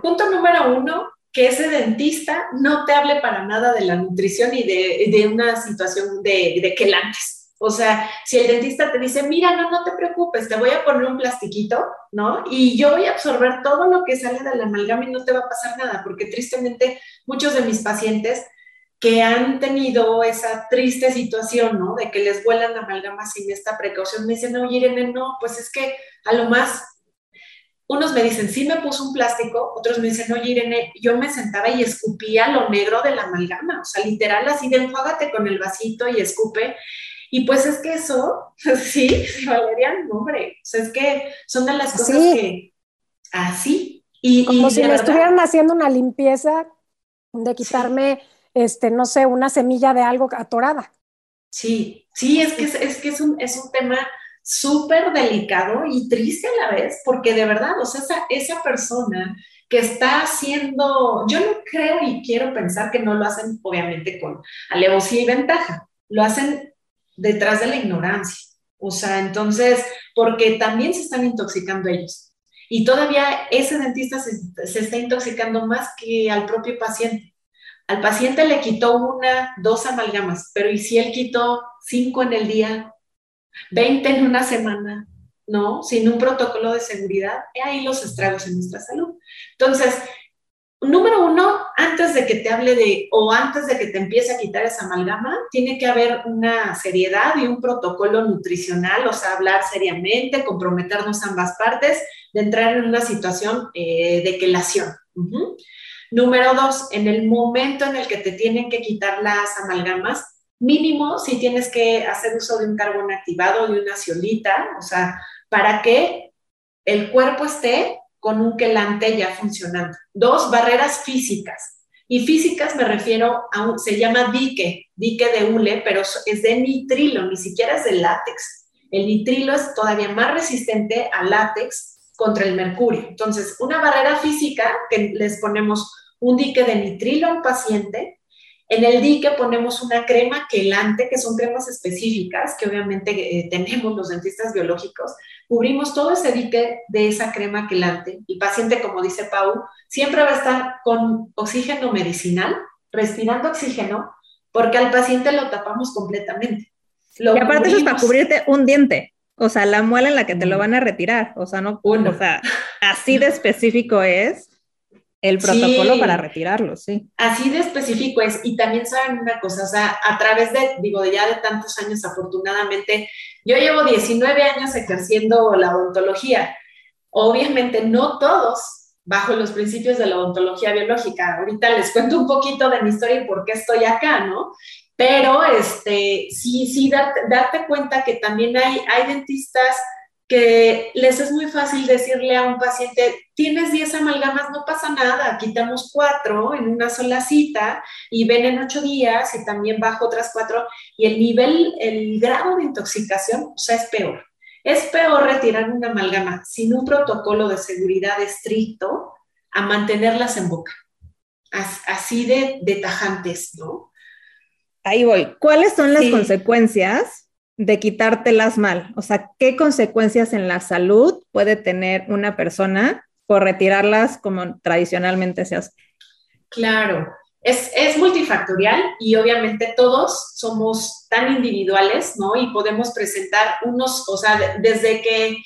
Punto número 1, que ese dentista no te hable para nada de la nutrición y de una situación de quelantes. O sea, si el dentista te dice, mira, no te preocupes, te voy a poner un plastiquito, ¿no? Y yo voy a absorber todo lo que sale de la amalgama y no te va a pasar nada, porque tristemente muchos de mis pacientes que han tenido esa triste situación, ¿no? De que les vuelan amalgamas sin esta precaución, me dicen, oye, Irene, no, pues es que a lo más, unos me dicen, sí me puso un plástico, otros me dicen, oye, Irene, yo me sentaba y escupía lo negro de la amalgama, o sea, literal, así de enjuágate con el vasito y escupe, y pues es que eso, sí, Valeria, no, hombre, o sea, es que son de las cosas que, así, como si me estuvieran haciendo una limpieza de quitarme... Sí. No sé, una semilla de algo atorada. Sí, es un tema súper delicado y triste a la vez, porque de verdad, o sea, esa persona que está haciendo, yo no creo y quiero pensar que no lo hacen obviamente con alevosía y ventaja, lo hacen detrás de la ignorancia, o sea, entonces, porque también se están intoxicando ellos, y todavía ese dentista se está intoxicando más que al propio paciente. Al paciente le quitó 1, 2 amalgamas, pero ¿y si él quitó 5 en el día, 20 en una semana, no? Sin un protocolo de seguridad, ahí los estragos en nuestra salud. Entonces, número 1, antes de que te hable o antes de que te empiece a quitar esa amalgama, tiene que haber una seriedad y un protocolo nutricional, o sea, hablar seriamente, comprometernos ambas partes, de entrar en una situación de quelación. Uh-huh. Número 2, en el momento en el que te tienen que quitar las amalgamas, mínimo si tienes que hacer uso de un carbón activado, de una zeolita, o sea, para que el cuerpo esté con un quelante ya funcionando. 2, barreras físicas. Y físicas me refiero se llama dique de hule, pero es de nitrilo, ni siquiera es de látex. El nitrilo es todavía más resistente al látex contra el mercurio. Entonces, una barrera física que les ponemos un dique de nitrilo a un paciente, en el dique ponemos una crema quelante, que son cremas específicas, que obviamente tenemos los dentistas biológicos, cubrimos todo ese dique de esa crema quelante, el paciente, como dice Pau, siempre va a estar con oxígeno medicinal, respirando oxígeno, porque al paciente lo tapamos completamente. Y aparte eso es para cubrirte un diente, o sea, la muela en la que te lo van a retirar, o sea, no, o sea, Así de específico es el protocolo para retirarlo, sí. Así de específico es. Y también saben una cosa, o sea, a través de, digo, ya de tantos años, afortunadamente, yo llevo 19 años ejerciendo la odontología. Obviamente no todos bajo los principios de la odontología biológica. Ahorita les cuento un poquito de mi historia y por qué estoy acá, ¿no? Pero sí, darte cuenta que también hay dentistas que les es muy fácil decirle a un paciente, tienes 10 amalgamas, no pasa nada, quitamos 4 en una sola cita y ven en 8 días y también bajo otras 4. Y el grado de intoxicación, o sea, es peor. Es peor retirar una amalgama sin un protocolo de seguridad estricto a mantenerlas en boca. Así de tajantes, ¿no? Ahí voy. ¿Cuáles son las consecuencias de quitártelas mal? O sea, ¿qué consecuencias en la salud puede tener una persona por retirarlas como tradicionalmente se hace? Claro, es multifactorial y obviamente todos somos tan individuales, ¿no? Y podemos presentar o sea, desde que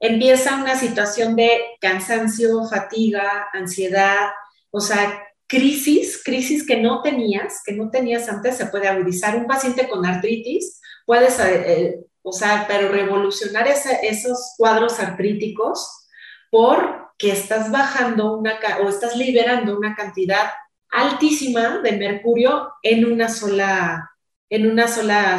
empieza una situación de cansancio, fatiga, ansiedad, o sea, crisis que no tenías antes, se puede agudizar. Un paciente con artritis puedes, pero revolucionar esos cuadros artríticos porque estás bajando o estás liberando una cantidad altísima de mercurio en una sola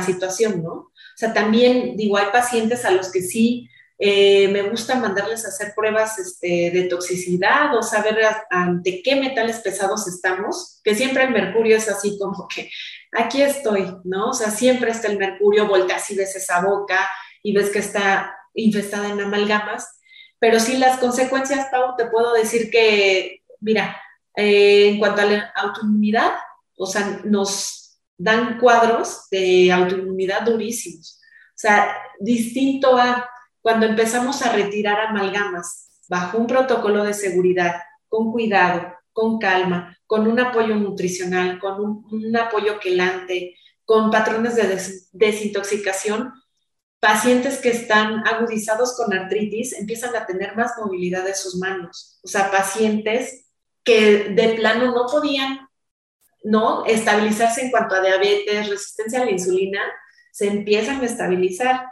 situación, ¿no? O sea, también, digo, hay pacientes a los que sí me gusta mandarles a hacer pruebas de toxicidad o saber ante qué metales pesados estamos, que siempre el mercurio es así como que aquí estoy, ¿no? O sea, siempre está el mercurio, volteas y ves esa boca y ves que está infestada en amalgamas, pero sí las consecuencias, Pau, te puedo decir que, mira, en cuanto a la autoinmunidad, o sea, nos dan cuadros de autoinmunidad durísimos, o sea, distinto a cuando empezamos a retirar amalgamas bajo un protocolo de seguridad, con cuidado, con calma, con un apoyo nutricional, con un apoyo quelante, con patrones de desintoxicación, pacientes que están agudizados con artritis empiezan a tener más movilidad de sus manos. O sea, pacientes que de plano no podían, ¿no?, estabilizarse en cuanto a diabetes, resistencia a la insulina, se empiezan a estabilizar.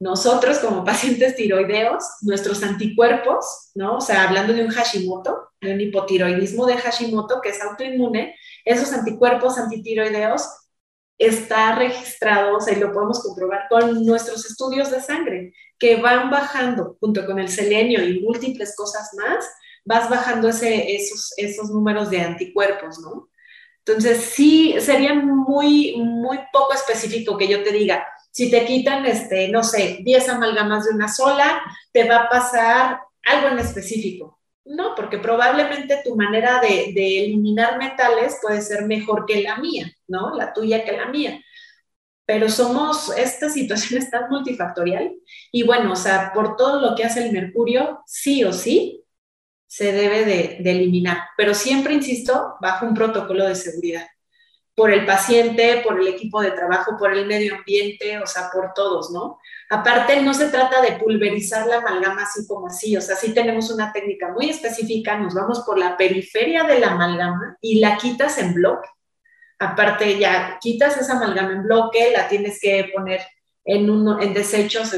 Nosotros como pacientes tiroideos, nuestros anticuerpos, ¿no? O sea, hablando de un Hashimoto, de un hipotiroidismo de Hashimoto, que es autoinmune, esos anticuerpos antitiroideos está registrado, o sea, y lo podemos comprobar con nuestros estudios de sangre, que van bajando junto con el selenio y múltiples cosas más, vas bajando esos números de anticuerpos, ¿no? Entonces, sí, sería muy, muy poco específico que yo te diga, si te quitan, no sé, 10 amalgamas de una sola, te va a pasar algo en específico. No, porque probablemente tu manera de eliminar metales puede ser mejor que la mía, ¿no? La tuya que la mía. Pero esta situación es tan multifactorial. Y bueno, o sea, por todo lo que hace el mercurio, sí o sí, se debe de eliminar. Pero siempre, insisto, bajo un protocolo de seguridad. Por el paciente, por el equipo de trabajo, por el medio ambiente, o sea, por todos, ¿no? Aparte, no se trata de pulverizar la amalgama así como así, o sea, sí tenemos una técnica muy específica, nos vamos por la periferia de la amalgama y la quitas en bloque. Aparte, ya quitas esa amalgama en bloque, la tienes que poner en desechos,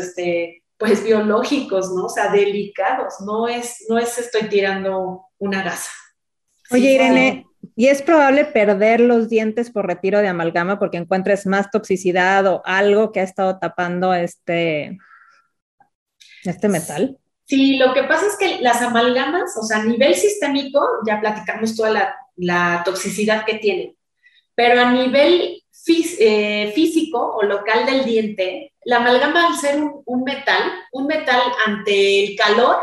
pues, biológicos, ¿no? O sea, delicados, no es estoy tirando una gasa. Oye, sí, Irene... ¿Y es probable perder los dientes por retiro de amalgama porque encuentres más toxicidad o algo que ha estado tapando este metal? Sí, lo que pasa es que las amalgamas, o sea, a nivel sistémico, ya platicamos toda la toxicidad que tienen, pero a nivel físico o local del diente, la amalgama al ser un metal ante el calor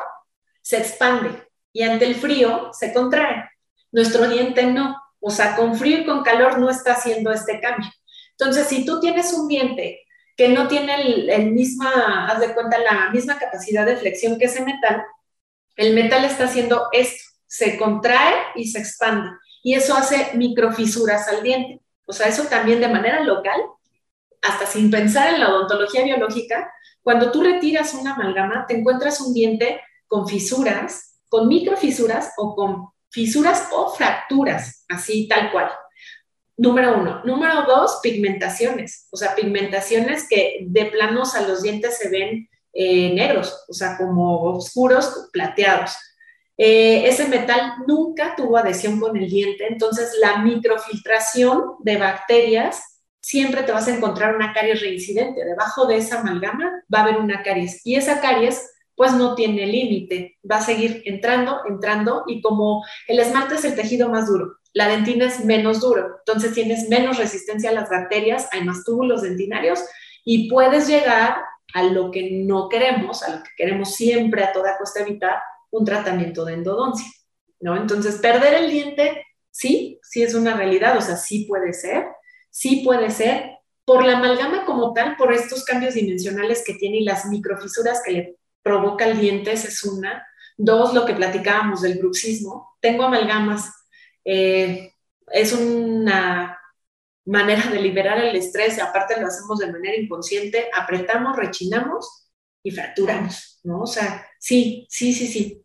se expande y ante el frío se contrae. Nuestro diente no, o sea, con frío y con calor no está haciendo este cambio. Entonces, si tú tienes un diente que no tiene haz de cuenta, la misma capacidad de flexión que ese metal, el metal está haciendo esto, se contrae y se expande, y eso hace microfisuras al diente. O sea, eso también de manera local, hasta sin pensar en la odontología biológica, cuando tú retiras una amalgama, te encuentras un diente con fisuras, con microfisuras o con fisuras o fracturas, así tal cual. Número uno. Número dos, pigmentaciones. O sea, pigmentaciones que de planos a los dientes se ven negros, o sea, como oscuros, plateados. Ese metal nunca tuvo adhesión con el diente, entonces la microfiltración de bacterias, siempre te vas a encontrar una caries reincidente. Debajo de esa amalgama va a haber una caries. Y esa caries, pues no tiene límite. Va a seguir entrando, y como el esmalte es el tejido más duro, la dentina es menos duro, entonces tienes menos resistencia a las bacterias, hay más túbulos dentinarios, y puedes llegar a lo que no queremos, a lo que queremos siempre a toda costa evitar, un tratamiento de endodoncia, ¿no? Entonces, perder el diente, sí es una realidad, o sea, sí puede ser, por la amalgama como tal, por estos cambios dimensionales que tiene y las microfisuras que le provoca el diente, esa es una. Dos, lo que platicábamos del bruxismo, tengo amalgamas, es una manera de liberar el estrés, aparte lo hacemos de manera inconsciente, apretamos, rechinamos y fracturamos, ¿no? O sea, sí,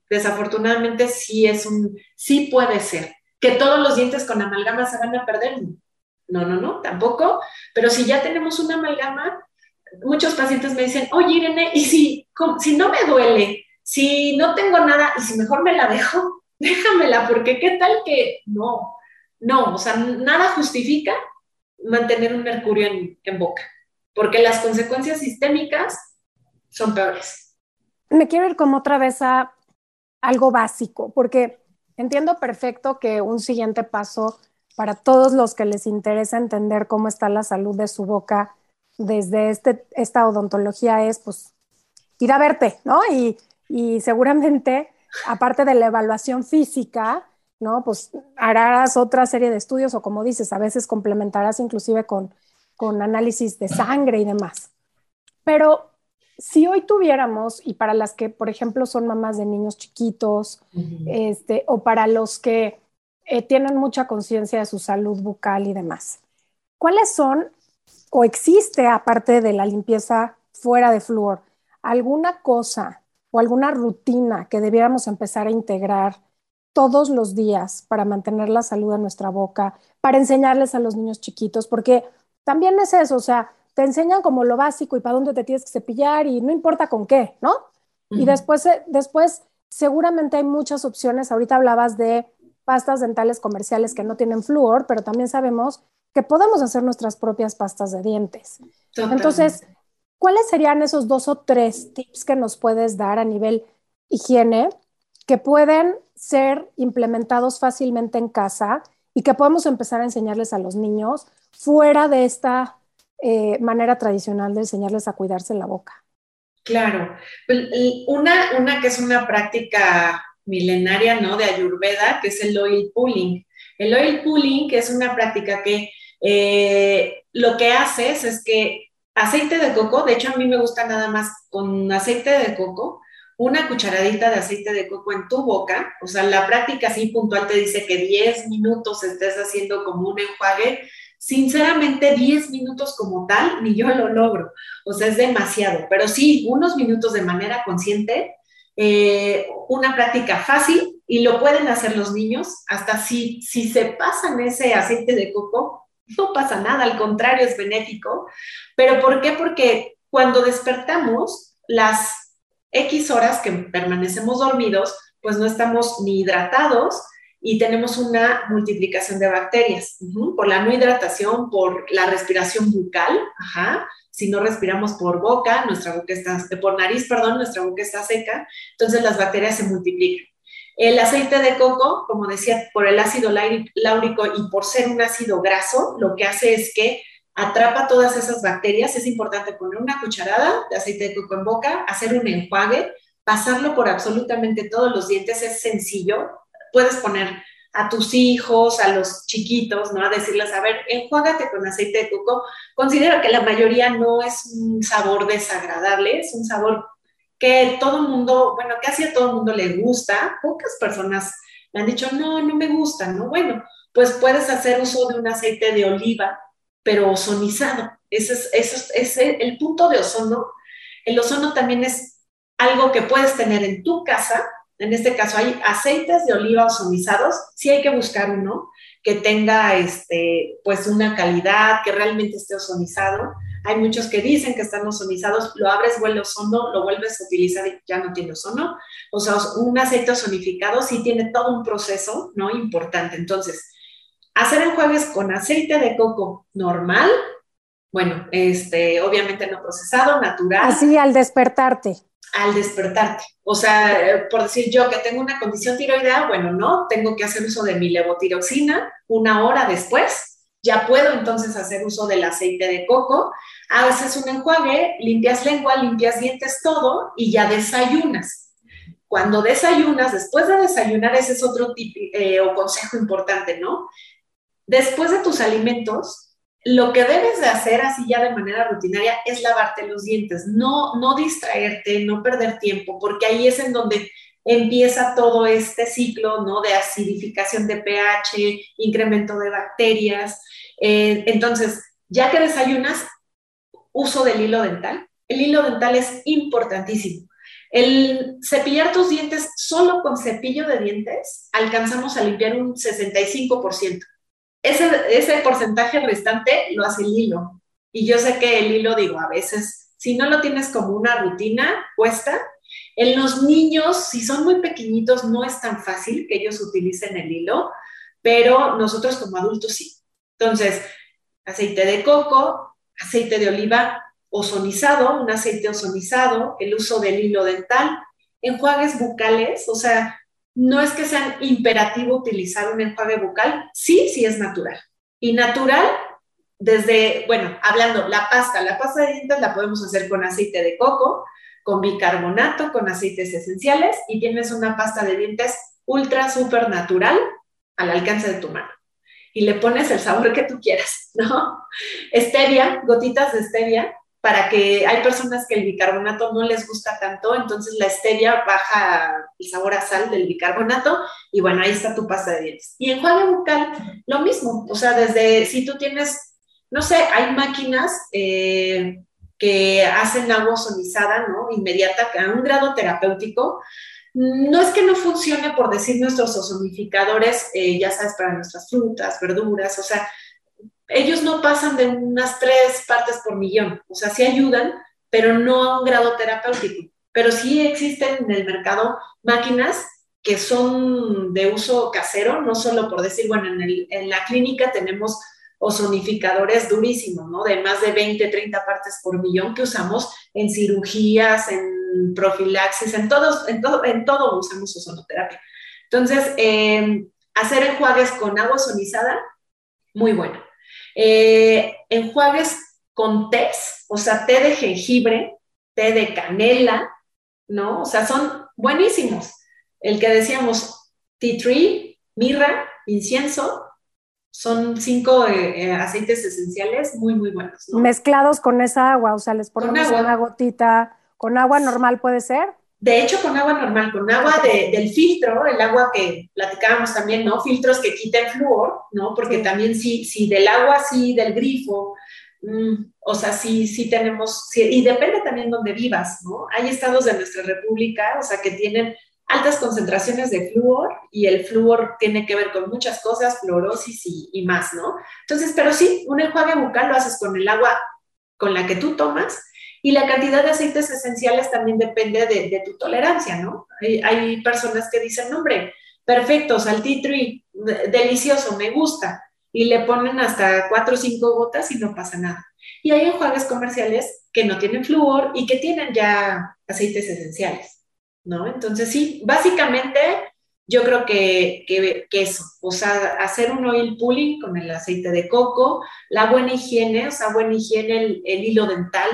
desafortunadamente sí puede ser. ¿Que todos los dientes con amalgama se van a perder? No, tampoco, pero si ya tenemos una amalgama, muchos pacientes me dicen, oye Irene, ¿y si no me duele? Si no tengo nada, ¿y si mejor me la dejo? Déjamela, porque qué tal que no, o sea, nada justifica mantener un mercurio en boca, porque las consecuencias sistémicas son peores. Me quiero ir como otra vez a algo básico, porque entiendo perfecto que un siguiente paso para todos los que les interesa entender cómo está la salud de su boca desde esta odontología es, pues, ir a verte, ¿no? Y seguramente, aparte de la evaluación física, ¿no? Pues harás otra serie de estudios o, como dices, a veces complementarás inclusive con análisis de sangre y demás. Pero si hoy tuviéramos, y para las que, por ejemplo, son mamás de niños chiquitos, uh-huh, o para los que tienen mucha conciencia de su salud bucal y demás, ¿cuáles son, o existe, aparte de la limpieza fuera de flúor, alguna cosa o alguna rutina que debiéramos empezar a integrar todos los días para mantener la salud de nuestra boca, para enseñarles a los niños chiquitos? Porque también es eso, o sea, te enseñan como lo básico y para dónde te tienes que cepillar y no importa con qué, ¿no? Uh-huh. Y después seguramente hay muchas opciones. Ahorita hablabas de pastas dentales comerciales que no tienen flúor, pero también sabemos que podemos hacer nuestras propias pastas de dientes. Totalmente. Entonces, ¿cuáles serían esos 2 o 3 tips que nos puedes dar a nivel higiene que pueden ser implementados fácilmente en casa y que podemos empezar a enseñarles a los niños fuera de esta manera tradicional de enseñarles a cuidarse la boca? Claro. Una que es una práctica milenaria, ¿no?, de Ayurveda, que es el oil pulling. El oil pulling, que es una práctica que lo que haces es que aceite de coco, de hecho a mí me gusta nada más con aceite de coco, una cucharadita de aceite de coco en tu boca, o sea, la práctica así puntual te dice que 10 minutos estés haciendo como un enjuague. Sinceramente, 10 minutos como tal, ni yo lo logro, o sea, es demasiado, pero sí, unos minutos de manera consciente. Una práctica fácil, y lo pueden hacer los niños, hasta si se pasan ese aceite de coco, no pasa nada, al contrario, es benéfico. ¿Pero por qué? Porque cuando despertamos, las X horas que permanecemos dormidos, pues no estamos ni hidratados y tenemos una multiplicación de bacterias, por la no hidratación, por la respiración bucal, ajá. Si no respiramos por boca, nuestra boca está seca, entonces las bacterias se multiplican. El aceite de coco, como decía, por el ácido láurico y por ser un ácido graso, lo que hace es que atrapa todas esas bacterias. Es importante poner una cucharada de aceite de coco en boca, hacer un enjuague, pasarlo por absolutamente todos los dientes, es sencillo. Puedes poner a tus hijos, a los chiquitos, ¿no?, a decirles, a ver, enjuágate con aceite de coco. Considero que la mayoría no es un sabor desagradable, es un sabor que casi a todo el mundo le gusta. Pocas personas me han dicho, no me gusta, ¿no? Bueno, pues puedes hacer uso de un aceite de oliva, pero ozonizado. Ese es el punto de ozono. El ozono también es algo que puedes tener en tu casa. En este caso hay aceites de oliva ozonizados, sí hay que buscar uno que tenga pues una calidad, que realmente esté ozonizado. Hay muchos que dicen que están ozonizados, lo abres, huele ozono, lo vuelves a utilizar y ya no tiene ozono. O sea, un aceite ozonificado sí tiene todo un proceso, ¿no?, importante. Entonces, hacer enjuagues con aceite de coco normal, bueno, obviamente no procesado, natural. Así al despertarte. Al despertarte. O sea, por decir yo que tengo una condición tiroidea, bueno, no, tengo que hacer uso de mi levotiroxina 1 hora después. Ya puedo entonces hacer uso del aceite de coco. A veces un enjuague, limpias lengua, limpias dientes, todo, y ya desayunas. Cuando desayunas, después de desayunar, ese es otro tip o consejo importante, ¿no? Después de tus alimentos, lo que debes de hacer así ya de manera rutinaria es lavarte los dientes, no distraerte, no perder tiempo, porque ahí es en donde empieza todo este ciclo, ¿no?, de acidificación de pH, incremento de bacterias. Entonces, ya que desayunas, uso del hilo dental. El hilo dental es importantísimo. El cepillar tus dientes, solo con cepillo de dientes, alcanzamos a limpiar un 65%. Ese porcentaje restante lo hace el hilo. Y yo sé que el hilo, digo, a veces, si no lo tienes como una rutina, cuesta. En los niños, si son muy pequeñitos, no es tan fácil que ellos utilicen el hilo, pero nosotros como adultos sí. Entonces, aceite de coco, aceite de oliva ozonizado, un aceite ozonizado, el uso del hilo dental, enjuagues bucales, o sea, no es que sea imperativo utilizar un enjuague bucal, sí es natural. Y natural, hablando, la pasta de dientes la podemos hacer con aceite de coco, con bicarbonato, con aceites esenciales, y tienes una pasta de dientes ultra, súper natural al alcance de tu mano. Y le pones el sabor que tú quieras, ¿no? Stevia, gotitas de stevia, para que hay personas que el bicarbonato no les gusta tanto, entonces la stevia baja el sabor a sal del bicarbonato, y bueno, ahí está tu pasta de dientes. Y enjuague bucal, lo mismo, o sea, si tú tienes, no sé, hay máquinas... que hacen agua ozonizada, ¿no?, inmediata, a un grado terapéutico. No es que no funcione, por decir, nuestros ozonificadores, ya sabes, para nuestras frutas, verduras, o sea, ellos no pasan de unas 3 partes por millón, o sea, sí ayudan, pero no a un grado terapéutico. Pero sí existen en el mercado máquinas que son de uso casero, no solo por decir, bueno, en la clínica tenemos... ozonificadores durísimos, ¿no?, de más de 20, 30 partes por millón que usamos en cirugías, en profilaxis, en todo usamos ozonoterapia. Entonces, hacer enjuagues con agua ozonizada, muy bueno. Enjuagues con tés, o sea, té de jengibre, té de canela, ¿no? O sea, son buenísimos. El que decíamos, tea tree, mirra, incienso. Son 5 aceites esenciales muy, muy buenos, ¿no? Mezclados con esa agua, o sea, les ponemos una gotita. ¿Con agua normal puede ser? De hecho, con agua normal, con agua del filtro, el agua que platicábamos también, ¿no? Filtros que quiten flúor, ¿no? Porque también sí del agua, sí, del grifo, o sea, sí tenemos... Sí, y depende también donde vivas, ¿no? Hay estados de nuestra república, o sea, que tienen... altas concentraciones de flúor, y el flúor tiene que ver con muchas cosas, fluorosis y más, ¿no? Entonces, pero sí, un enjuague bucal lo haces con el agua con la que tú tomas, y la cantidad de aceites esenciales también depende de tu tolerancia, ¿no? Hay personas que dicen, hombre, perfecto, saltitri, delicioso, me gusta, y le ponen hasta 4 o 5 gotas y no pasa nada. Y hay enjuagues comerciales que no tienen flúor y que tienen ya aceites esenciales, ¿no? Entonces sí, básicamente yo creo que eso, o sea, hacer un oil pulling con el aceite de coco, la buena higiene, o sea, el hilo dental,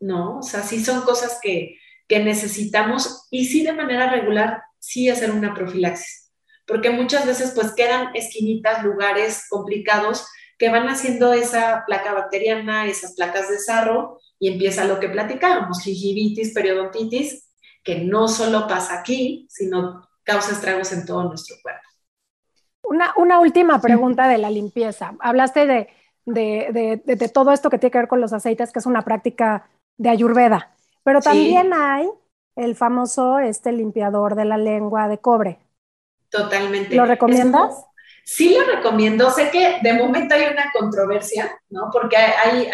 ¿no? O sea, sí son cosas que necesitamos, y sí de manera regular, sí hacer una profilaxis, porque muchas veces pues quedan esquinitas, lugares complicados que van haciendo esa placa bacteriana, esas placas de sarro, y empieza lo que platicábamos, gingivitis, periodontitis, que no solo pasa aquí, sino causa estragos en todo nuestro cuerpo. Una última pregunta de la limpieza. Hablaste de todo esto que tiene que ver con los aceites, que es una práctica de Ayurveda, pero también hay el famoso limpiador de la lengua de cobre. Totalmente. ¿Lo recomiendas? Sí, lo recomiendo. Sé que de momento hay una controversia, ¿no? Porque hay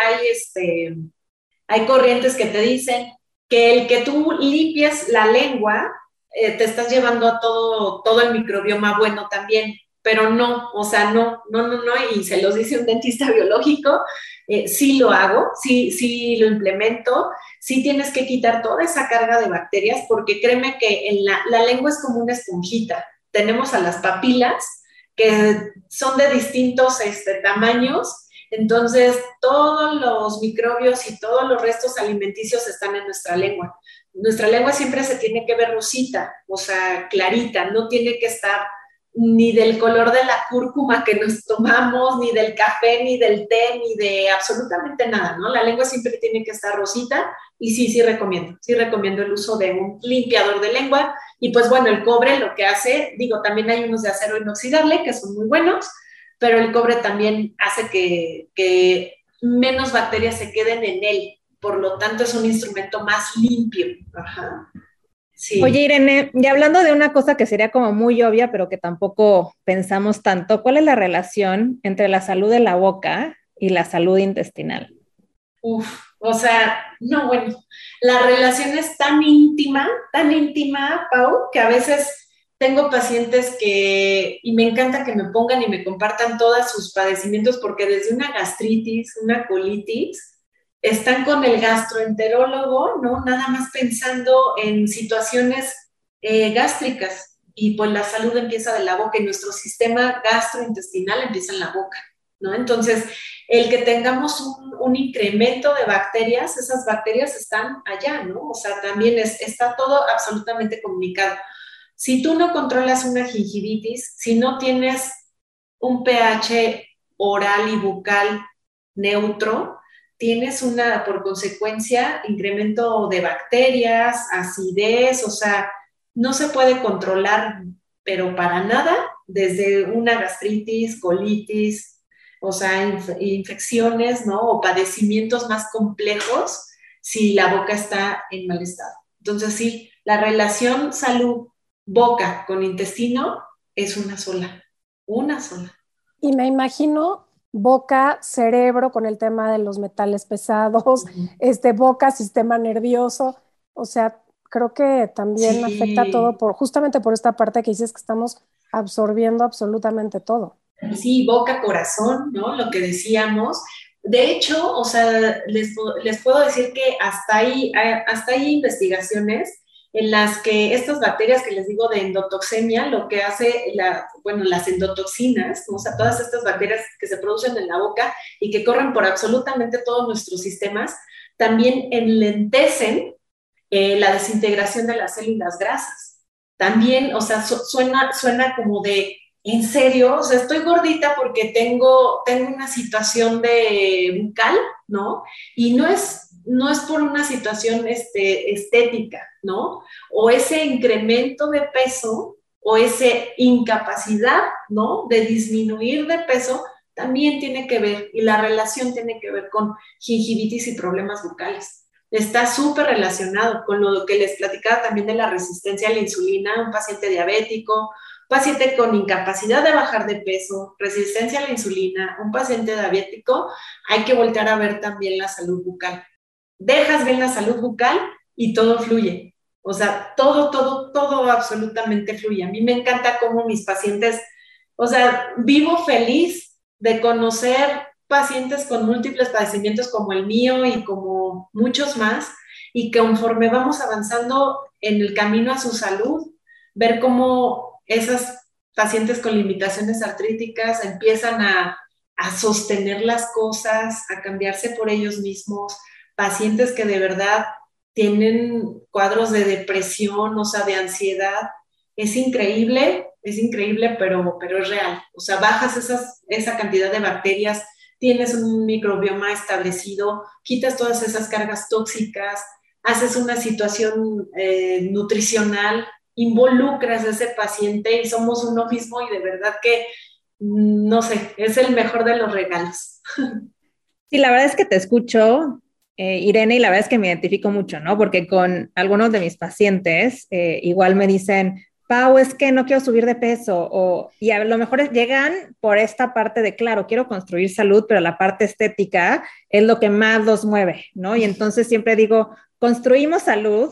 corrientes que te dicen que el que tú limpies la lengua te estás llevando a todo el microbioma bueno también, pero no, o sea, no, y se los dice un dentista biológico, sí lo hago, sí lo implemento, sí tienes que quitar toda esa carga de bacterias, porque créeme que en la lengua es como una esponjita, tenemos a las papilas que son de distintos tamaños, entonces todos los microbios y todos los restos alimenticios están en nuestra lengua. Nuestra lengua siempre se tiene que ver rosita, o sea, clarita, no tiene que estar ni del color de la cúrcuma que nos tomamos, ni del café, ni del té, ni de absolutamente nada, ¿no? La lengua siempre tiene que estar rosita y sí recomiendo el uso de un limpiador de lengua. Y pues bueno, el cobre lo que hace, digo, también hay unos de acero inoxidable que son muy buenos, pero el cobre también hace que menos bacterias se queden en él. Por lo tanto, es un instrumento más limpio. Ajá. Sí. Oye, Irene, y hablando de una cosa que sería como muy obvia, pero que tampoco pensamos tanto, ¿cuál es la relación entre la salud de la boca y la salud intestinal? La relación es tan íntima, Pau, que a veces tengo pacientes y me encanta que me pongan y me compartan todos sus padecimientos, porque desde una gastritis, una colitis, están con el gastroenterólogo, ¿no? Nada más pensando en situaciones gástricas, y pues la salud empieza de la boca y nuestro sistema gastrointestinal empieza en la boca, ¿no? Entonces, el que tengamos un incremento de bacterias, esas bacterias están allá, ¿no? O sea, también está todo absolutamente comunicado. Si tú no controlas una gingivitis, si no tienes un pH oral y bucal neutro, tienes por consecuencia, incremento de bacterias, acidez, o sea, no se puede controlar, pero para nada, desde una gastritis, colitis, o sea, infecciones, ¿no? O padecimientos más complejos, si la boca está en mal estado. Entonces, sí, la relación salud-boca con intestino es una sola. Y me imagino boca, cerebro, con el tema de los metales pesados, uh-huh. Boca, sistema nervioso, o sea, creo que también sí afecta todo, justamente por esta parte que dices que estamos absorbiendo absolutamente todo. Sí, boca, corazón, ¿no? Lo que decíamos. De hecho, o sea, les puedo decir que hasta hay investigaciones en las que estas bacterias que les digo de endotoxemia, lo que hace, las endotoxinas, ¿no? O sea, todas estas bacterias que se producen en la boca y que corren por absolutamente todos nuestros sistemas, también enlentecen la desintegración de las células grasas. También, o sea, suena como de, ¿en serio? O sea, estoy gordita porque tengo una situación de bucal, ¿no? Y no es por una situación estética, ¿no? O ese incremento de peso, o esa incapacidad, ¿no? De disminuir de peso, también tiene que ver, y la relación tiene que ver con gingivitis y problemas bucales. Está súper relacionado con lo que les platicaba también de la resistencia a la insulina, un paciente diabético, paciente con incapacidad de bajar de peso, resistencia a la insulina, un paciente diabético, hay que voltear a ver también la salud bucal. Dejas bien la salud bucal y todo fluye. O sea, todo absolutamente fluye. A mí me encanta cómo mis pacientes, o sea, vivo feliz de conocer pacientes con múltiples padecimientos como el mío y como muchos más, y conforme vamos avanzando en el camino a su salud, ver cómo esas pacientes con limitaciones artríticas empiezan a sostener las cosas, a cambiarse por ellos mismos, pacientes que de verdad tienen cuadros de depresión, o sea, de ansiedad, es increíble, pero es real. O sea, bajas esa cantidad de bacterias, tienes un microbioma establecido, quitas todas esas cargas tóxicas, haces una situación nutricional, involucras a ese paciente y somos uno mismo, y de verdad que, no sé, es el mejor de los regalos. Sí, la verdad es que te escucho Irene, y la verdad es que me identifico mucho, ¿no? Porque con algunos de mis pacientes igual me dicen, Pau, es que no quiero subir de peso, y a lo mejor llegan por esta parte de, claro, quiero construir salud, pero la parte estética es lo que más los mueve, ¿no? Y entonces siempre digo, construimos salud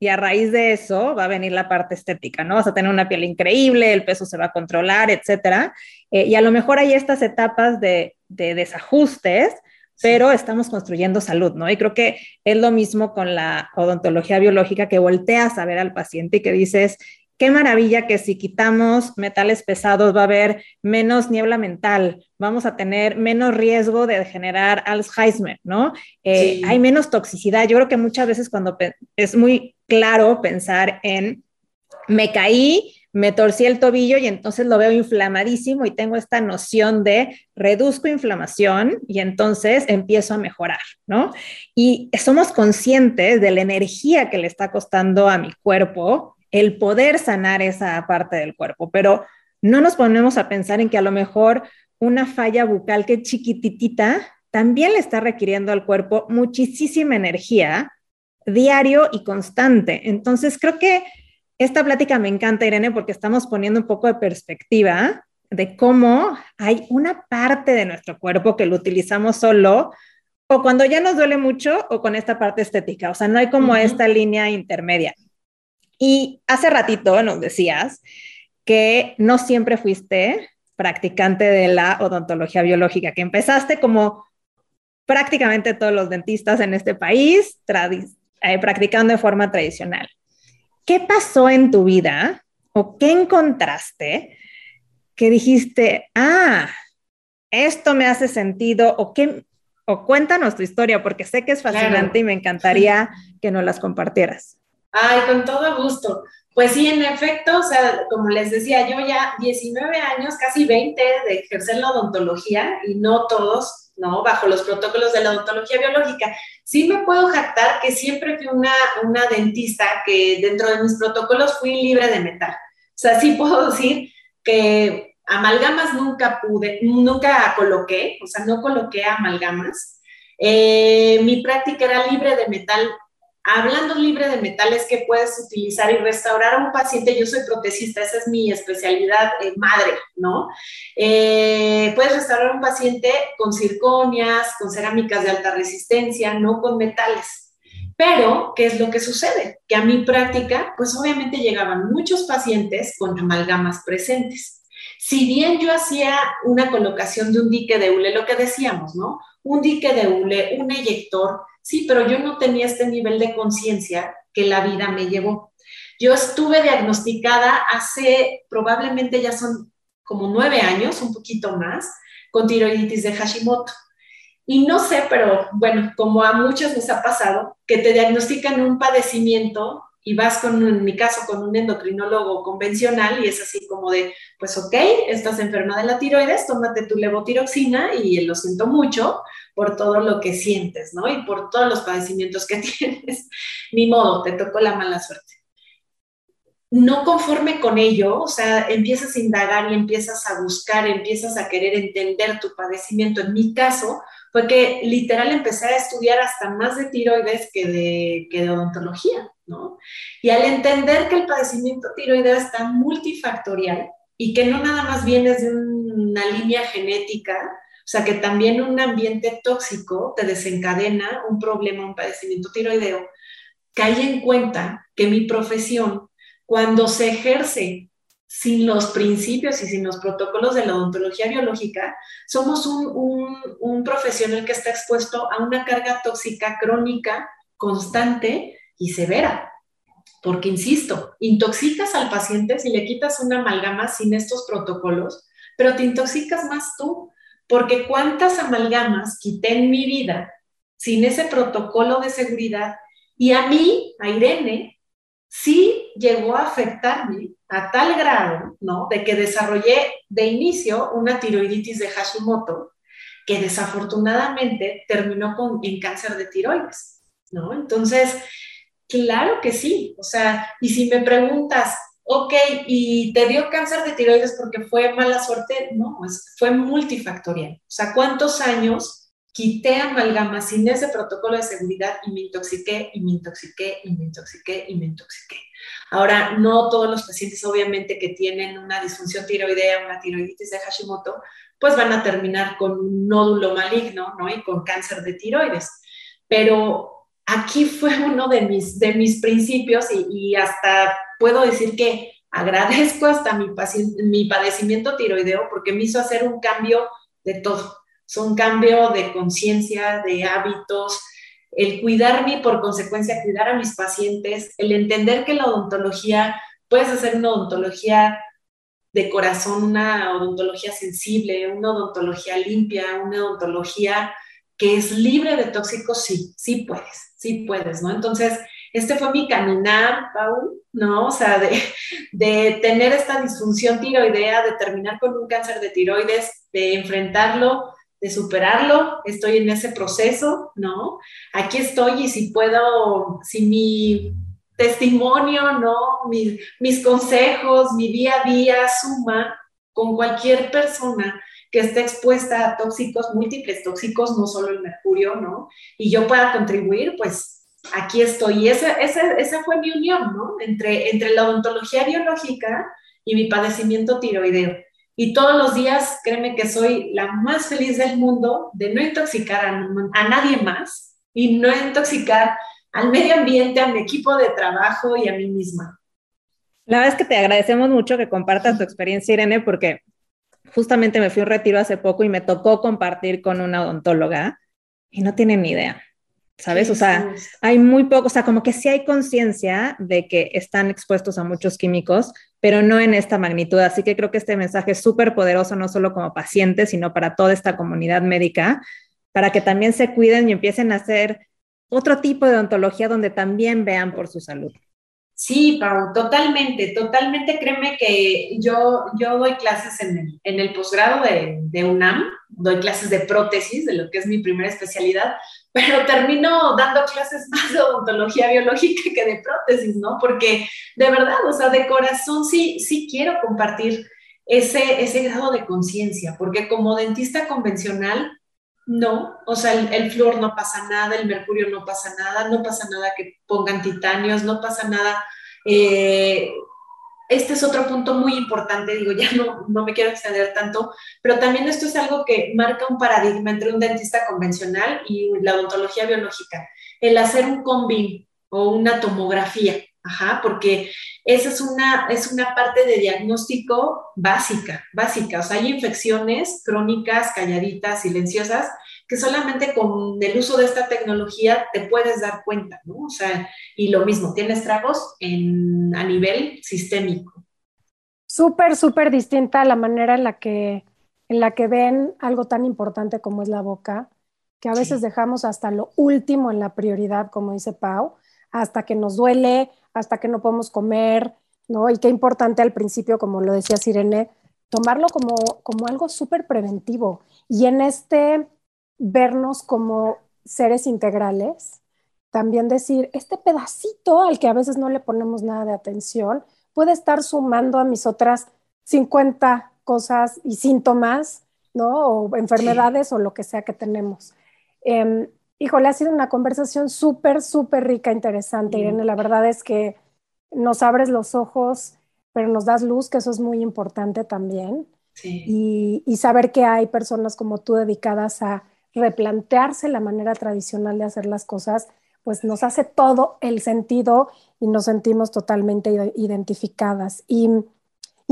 y a raíz de eso va a venir la parte estética, ¿no? Vas a tener una piel increíble, el peso se va a controlar, etcétera. Y a lo mejor hay estas etapas de desajustes, pero estamos construyendo salud, ¿no? Y creo que es lo mismo con la odontología biológica, que volteas a ver al paciente y que dices, qué maravilla que si quitamos metales pesados va a haber menos niebla mental, vamos a tener menos riesgo de generar Alzheimer, ¿no? Sí. Hay menos toxicidad. Yo creo que muchas veces cuando es muy claro pensar en me caí, me torcí el tobillo y entonces lo veo inflamadísimo y tengo esta noción de reduzco inflamación y entonces empiezo a mejorar, ¿no? Y somos conscientes de la energía que le está costando a mi cuerpo el poder sanar esa parte del cuerpo, pero no nos ponemos a pensar en que a lo mejor una falla bucal que es chiquititita también le está requiriendo al cuerpo muchísima energía diario y constante. Entonces creo que esta plática me encanta, Irene, porque estamos poniendo un poco de perspectiva de cómo hay una parte de nuestro cuerpo que lo utilizamos solo o cuando ya nos duele mucho o con esta parte estética. O sea, no hay como esta línea intermedia. Y hace ratito nos decías que no siempre fuiste practicante de la odontología biológica, que empezaste como prácticamente todos los dentistas en este país, practicando de forma tradicional. ¿Qué pasó en tu vida o qué encontraste que dijiste, esto me hace sentido? O cuéntanos tu historia, porque sé que es fascinante, claro, y me encantaría que nos las compartieras. Ay, con todo gusto. Pues sí, en efecto, o sea, como les decía, yo ya 19 años, casi 20 de ejercer la odontología y no todos, ¿no? Bajo los protocolos de la odontología biológica. Sí me puedo jactar que siempre fui una dentista que dentro de mis protocolos fui libre de metal. O sea, sí puedo decir que amalgamas nunca coloqué, o sea, no coloqué amalgamas. Mi práctica era libre de metal. Hablando libre de metales que puedes utilizar y restaurar a un paciente, yo soy protesista, esa es mi especialidad madre, ¿no? Puedes restaurar a un paciente con zirconias, con cerámicas de alta resistencia, no con metales. Pero, ¿qué es lo que sucede? Que a mi práctica, pues obviamente llegaban muchos pacientes con amalgamas presentes. Si bien yo hacía una colocación de un dique de hule, lo que decíamos, ¿no? Un dique de hule, un eyector. Sí, pero yo no tenía este nivel de conciencia que la vida me llevó. Yo estuve diagnosticada hace, probablemente ya son como 9 años, un poquito más, con tiroiditis de Hashimoto. Y no sé, pero bueno, como a muchos nos ha pasado, que te diagnostican un padecimiento y vas en mi caso, con un endocrinólogo convencional y es así como de, pues ok, estás enferma de la tiroides, tómate tu levotiroxina y lo siento mucho por todo lo que sientes, ¿no? Y por todos los padecimientos que tienes. Ni modo, te tocó la mala suerte. No conforme con ello, o sea, empiezas a indagar y empiezas a buscar, empiezas a querer entender tu padecimiento. En mi caso, fue que literal empecé a estudiar hasta más de tiroides que de odontología, ¿no? Y al entender que el padecimiento tiroideo está multifactorial y que no nada más vienes de una línea genética, o sea que también un ambiente tóxico te desencadena un problema, un padecimiento tiroideo, caí en cuenta que mi profesión, cuando se ejerce sin los principios y sin los protocolos de la odontología biológica, somos un profesional que está expuesto a una carga tóxica crónica, constante y severa. Porque, insisto, intoxicas al paciente si le quitas una amalgama sin estos protocolos, pero te intoxicas más tú, porque cuántas amalgamas quité en mi vida sin ese protocolo de seguridad. Y a mí, a Irene, sí llegó a afectarme a tal grado, ¿no?, de que desarrollé de inicio una tiroiditis de Hashimoto, que desafortunadamente terminó en cáncer de tiroides, ¿no? Entonces, claro que sí, o sea, y si me preguntas, ok, ¿y te dio cáncer de tiroides porque fue mala suerte? No, fue multifactorial. O sea, ¿cuántos años quité amalgamacines de protocolo de seguridad y me intoxiqué, y me intoxiqué, y me intoxiqué, y me intoxiqué. Ahora, no todos los pacientes, obviamente, que tienen una disfunción tiroidea, una tiroiditis de Hashimoto, pues van a terminar con un nódulo maligno, ¿no? Y con cáncer de tiroides. Pero aquí fue uno de mis principios y hasta puedo decir que agradezco hasta mi padecimiento tiroideo porque me hizo hacer un cambio de todo. Es un cambio de conciencia, de hábitos, el cuidarme y por consecuencia cuidar a mis pacientes, el entender que la odontología, puedes hacer una odontología de corazón, una odontología sensible, una odontología limpia, una odontología que es libre de tóxicos, sí puedes, ¿no? Entonces, este fue mi caminar, Paul, ¿no? O sea, de tener esta disfunción tiroidea, de terminar con un cáncer de tiroides, de enfrentarlo, de superarlo, estoy en ese proceso, ¿no? Aquí estoy y si puedo, si mi testimonio, ¿no? Mis consejos, mi día a día suma con cualquier persona que esté expuesta a tóxicos, múltiples tóxicos, no solo el mercurio, ¿no? Y yo pueda contribuir, pues aquí estoy. Y esa fue mi unión, ¿no? Entre la odontología biológica y mi padecimiento tiroideo. Y todos los días, créeme que soy la más feliz del mundo de no intoxicar a nadie más y no intoxicar al medio ambiente, a mi equipo de trabajo y a mí misma. La verdad es que te agradecemos mucho que compartas tu experiencia, Irene, porque justamente me fui a un retiro hace poco y me tocó compartir con una odontóloga y no tienen ni idea, ¿sabes? O sea, hay muy poco, o sea, como que sí hay conciencia de que están expuestos a muchos químicos, pero no en esta magnitud. Así que creo que este mensaje es súper poderoso, no solo como pacientes, sino para toda esta comunidad médica, para que también se cuiden y empiecen a hacer otro tipo de odontología donde también vean por su salud. Sí, Pau, totalmente, créeme que yo doy clases en el posgrado de UNAM, doy clases de prótesis, de lo que es mi primera especialidad, pero termino dando clases más de odontología biológica que de prótesis, ¿no? Porque de verdad, o sea, de corazón sí quiero compartir ese grado de conciencia, porque como dentista convencional, no, o sea, el flúor no pasa nada, el mercurio no pasa nada que pongan titanios, no pasa nada. Este es otro punto muy importante, digo, ya no me quiero extender tanto, pero también esto es algo que marca un paradigma entre un dentista convencional y la odontología biológica, el hacer un combín o una tomografía, ajá, porque esa es una parte de diagnóstico básica, o sea, hay infecciones crónicas, calladitas, silenciosas, que solamente con el uso de esta tecnología te puedes dar cuenta, ¿no? O sea, y lo mismo, tienes tragos a nivel sistémico. Súper distinta la manera en la que ven algo tan importante como es la boca, que a veces dejamos hasta lo último en la prioridad, como dice Pau, hasta que nos duele, hasta que no podemos comer, ¿no? Y qué importante al principio, como lo decía Irene, tomarlo como algo súper preventivo. Y en vernos como seres integrales, también decir, este pedacito al que a veces no le ponemos nada de atención, puede estar sumando a mis otras 50 cosas y síntomas, ¿no? O enfermedades o lo que sea que tenemos. Híjole, ha sido una conversación súper rica, interesante, Irene. La verdad es que nos abres los ojos, pero nos das luz, que eso es muy importante también. Sí. Y saber que hay personas como tú dedicadas a replantearse la manera tradicional de hacer las cosas, pues nos hace todo el sentido y nos sentimos totalmente identificadas. Y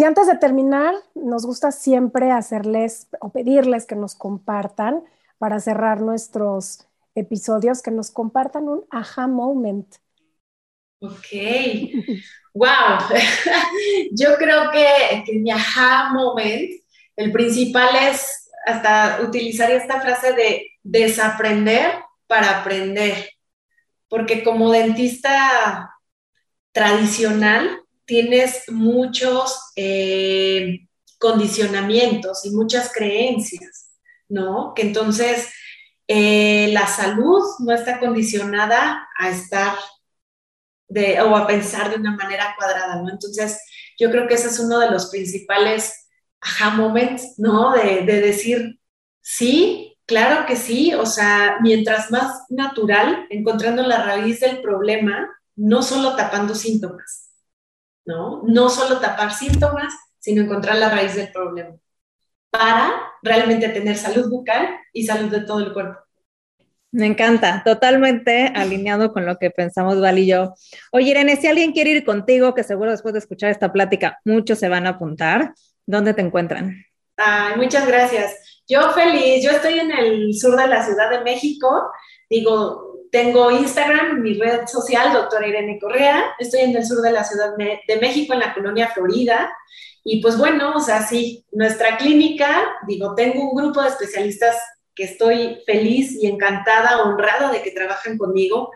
antes de terminar, nos gusta siempre hacerles o pedirles que nos compartan para cerrar nuestros episodios, que nos compartan un aha moment. Ok, wow, yo creo que mi aha moment, el principal es hasta utilizar esta frase de desaprender para aprender, porque como dentista tradicional tienes muchos condicionamientos y muchas creencias, ¿no? Que entonces la salud no está condicionada a estar o a pensar de una manera cuadrada, ¿no? Entonces, yo creo que ese es uno de los principales aha moments, ¿no? De decir, sí, Claro que sí, o sea, mientras más natural, encontrando la raíz del problema, no solo tapando síntomas, ¿no? No solo tapar síntomas, sino encontrar la raíz del problema para realmente tener salud bucal y salud de todo el cuerpo. Me encanta, totalmente alineado con lo que pensamos Val y yo. Oye, Irene, si alguien quiere ir contigo, que seguro después de escuchar esta plática muchos se van a apuntar, ¿dónde te encuentran? Ay, muchas gracias. Yo feliz, yo estoy en el sur de la Ciudad de México, tengo Instagram, mi red social, doctora Irene Correa, estoy en el sur de la Ciudad de México, en la colonia Florida, y pues bueno, o sea, sí, nuestra clínica, tengo un grupo de especialistas que estoy feliz y encantada, honrada de que trabajan conmigo.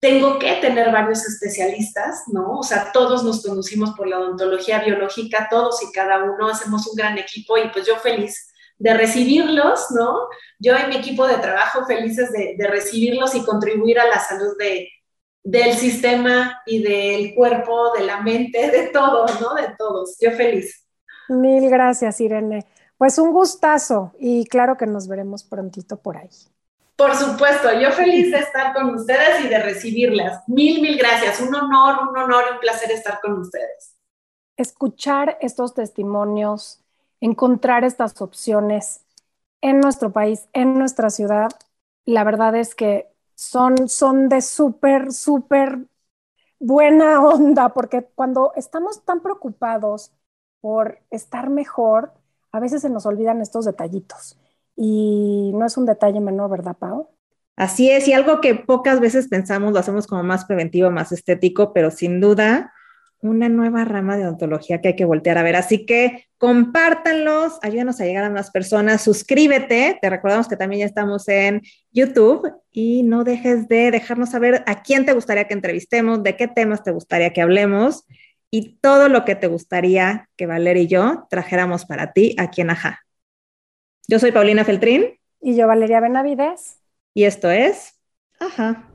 Tengo que tener varios especialistas, ¿no? O sea, todos nos conducimos por la odontología biológica, todos y cada uno, hacemos un gran equipo y pues yo feliz de recibirlos, ¿no? Yo y mi equipo de trabajo felices de recibirlos y contribuir a la salud del sistema y del cuerpo, de la mente, de todos, ¿no? De todos, yo feliz. Mil gracias, Irene. Pues un gustazo y claro que nos veremos prontito por ahí. Por supuesto, yo feliz de estar con ustedes y de recibirlas. Mil gracias. Un honor y un placer estar con ustedes. Escuchar estos testimonios, encontrar estas opciones en nuestro país, en nuestra ciudad, la verdad es que son de súper buena onda, porque cuando estamos tan preocupados por estar mejor, a veces se nos olvidan estos detallitos. Y no es un detalle menor, ¿verdad, Pau? Así es, y algo que pocas veces pensamos, lo hacemos como más preventivo, más estético, pero sin duda, una nueva rama de odontología que hay que voltear a ver. Así que compártanlos, ayúdanos a llegar a más personas, suscríbete, te recordamos que también ya estamos en YouTube, y no dejes de dejarnos saber a quién te gustaría que entrevistemos, de qué temas te gustaría que hablemos, y todo lo que te gustaría que Valeria y yo trajéramos para ti aquí en Ajá. Yo soy Paulina Feltrin. Y yo Valeria Benavides. Y esto es Ajá.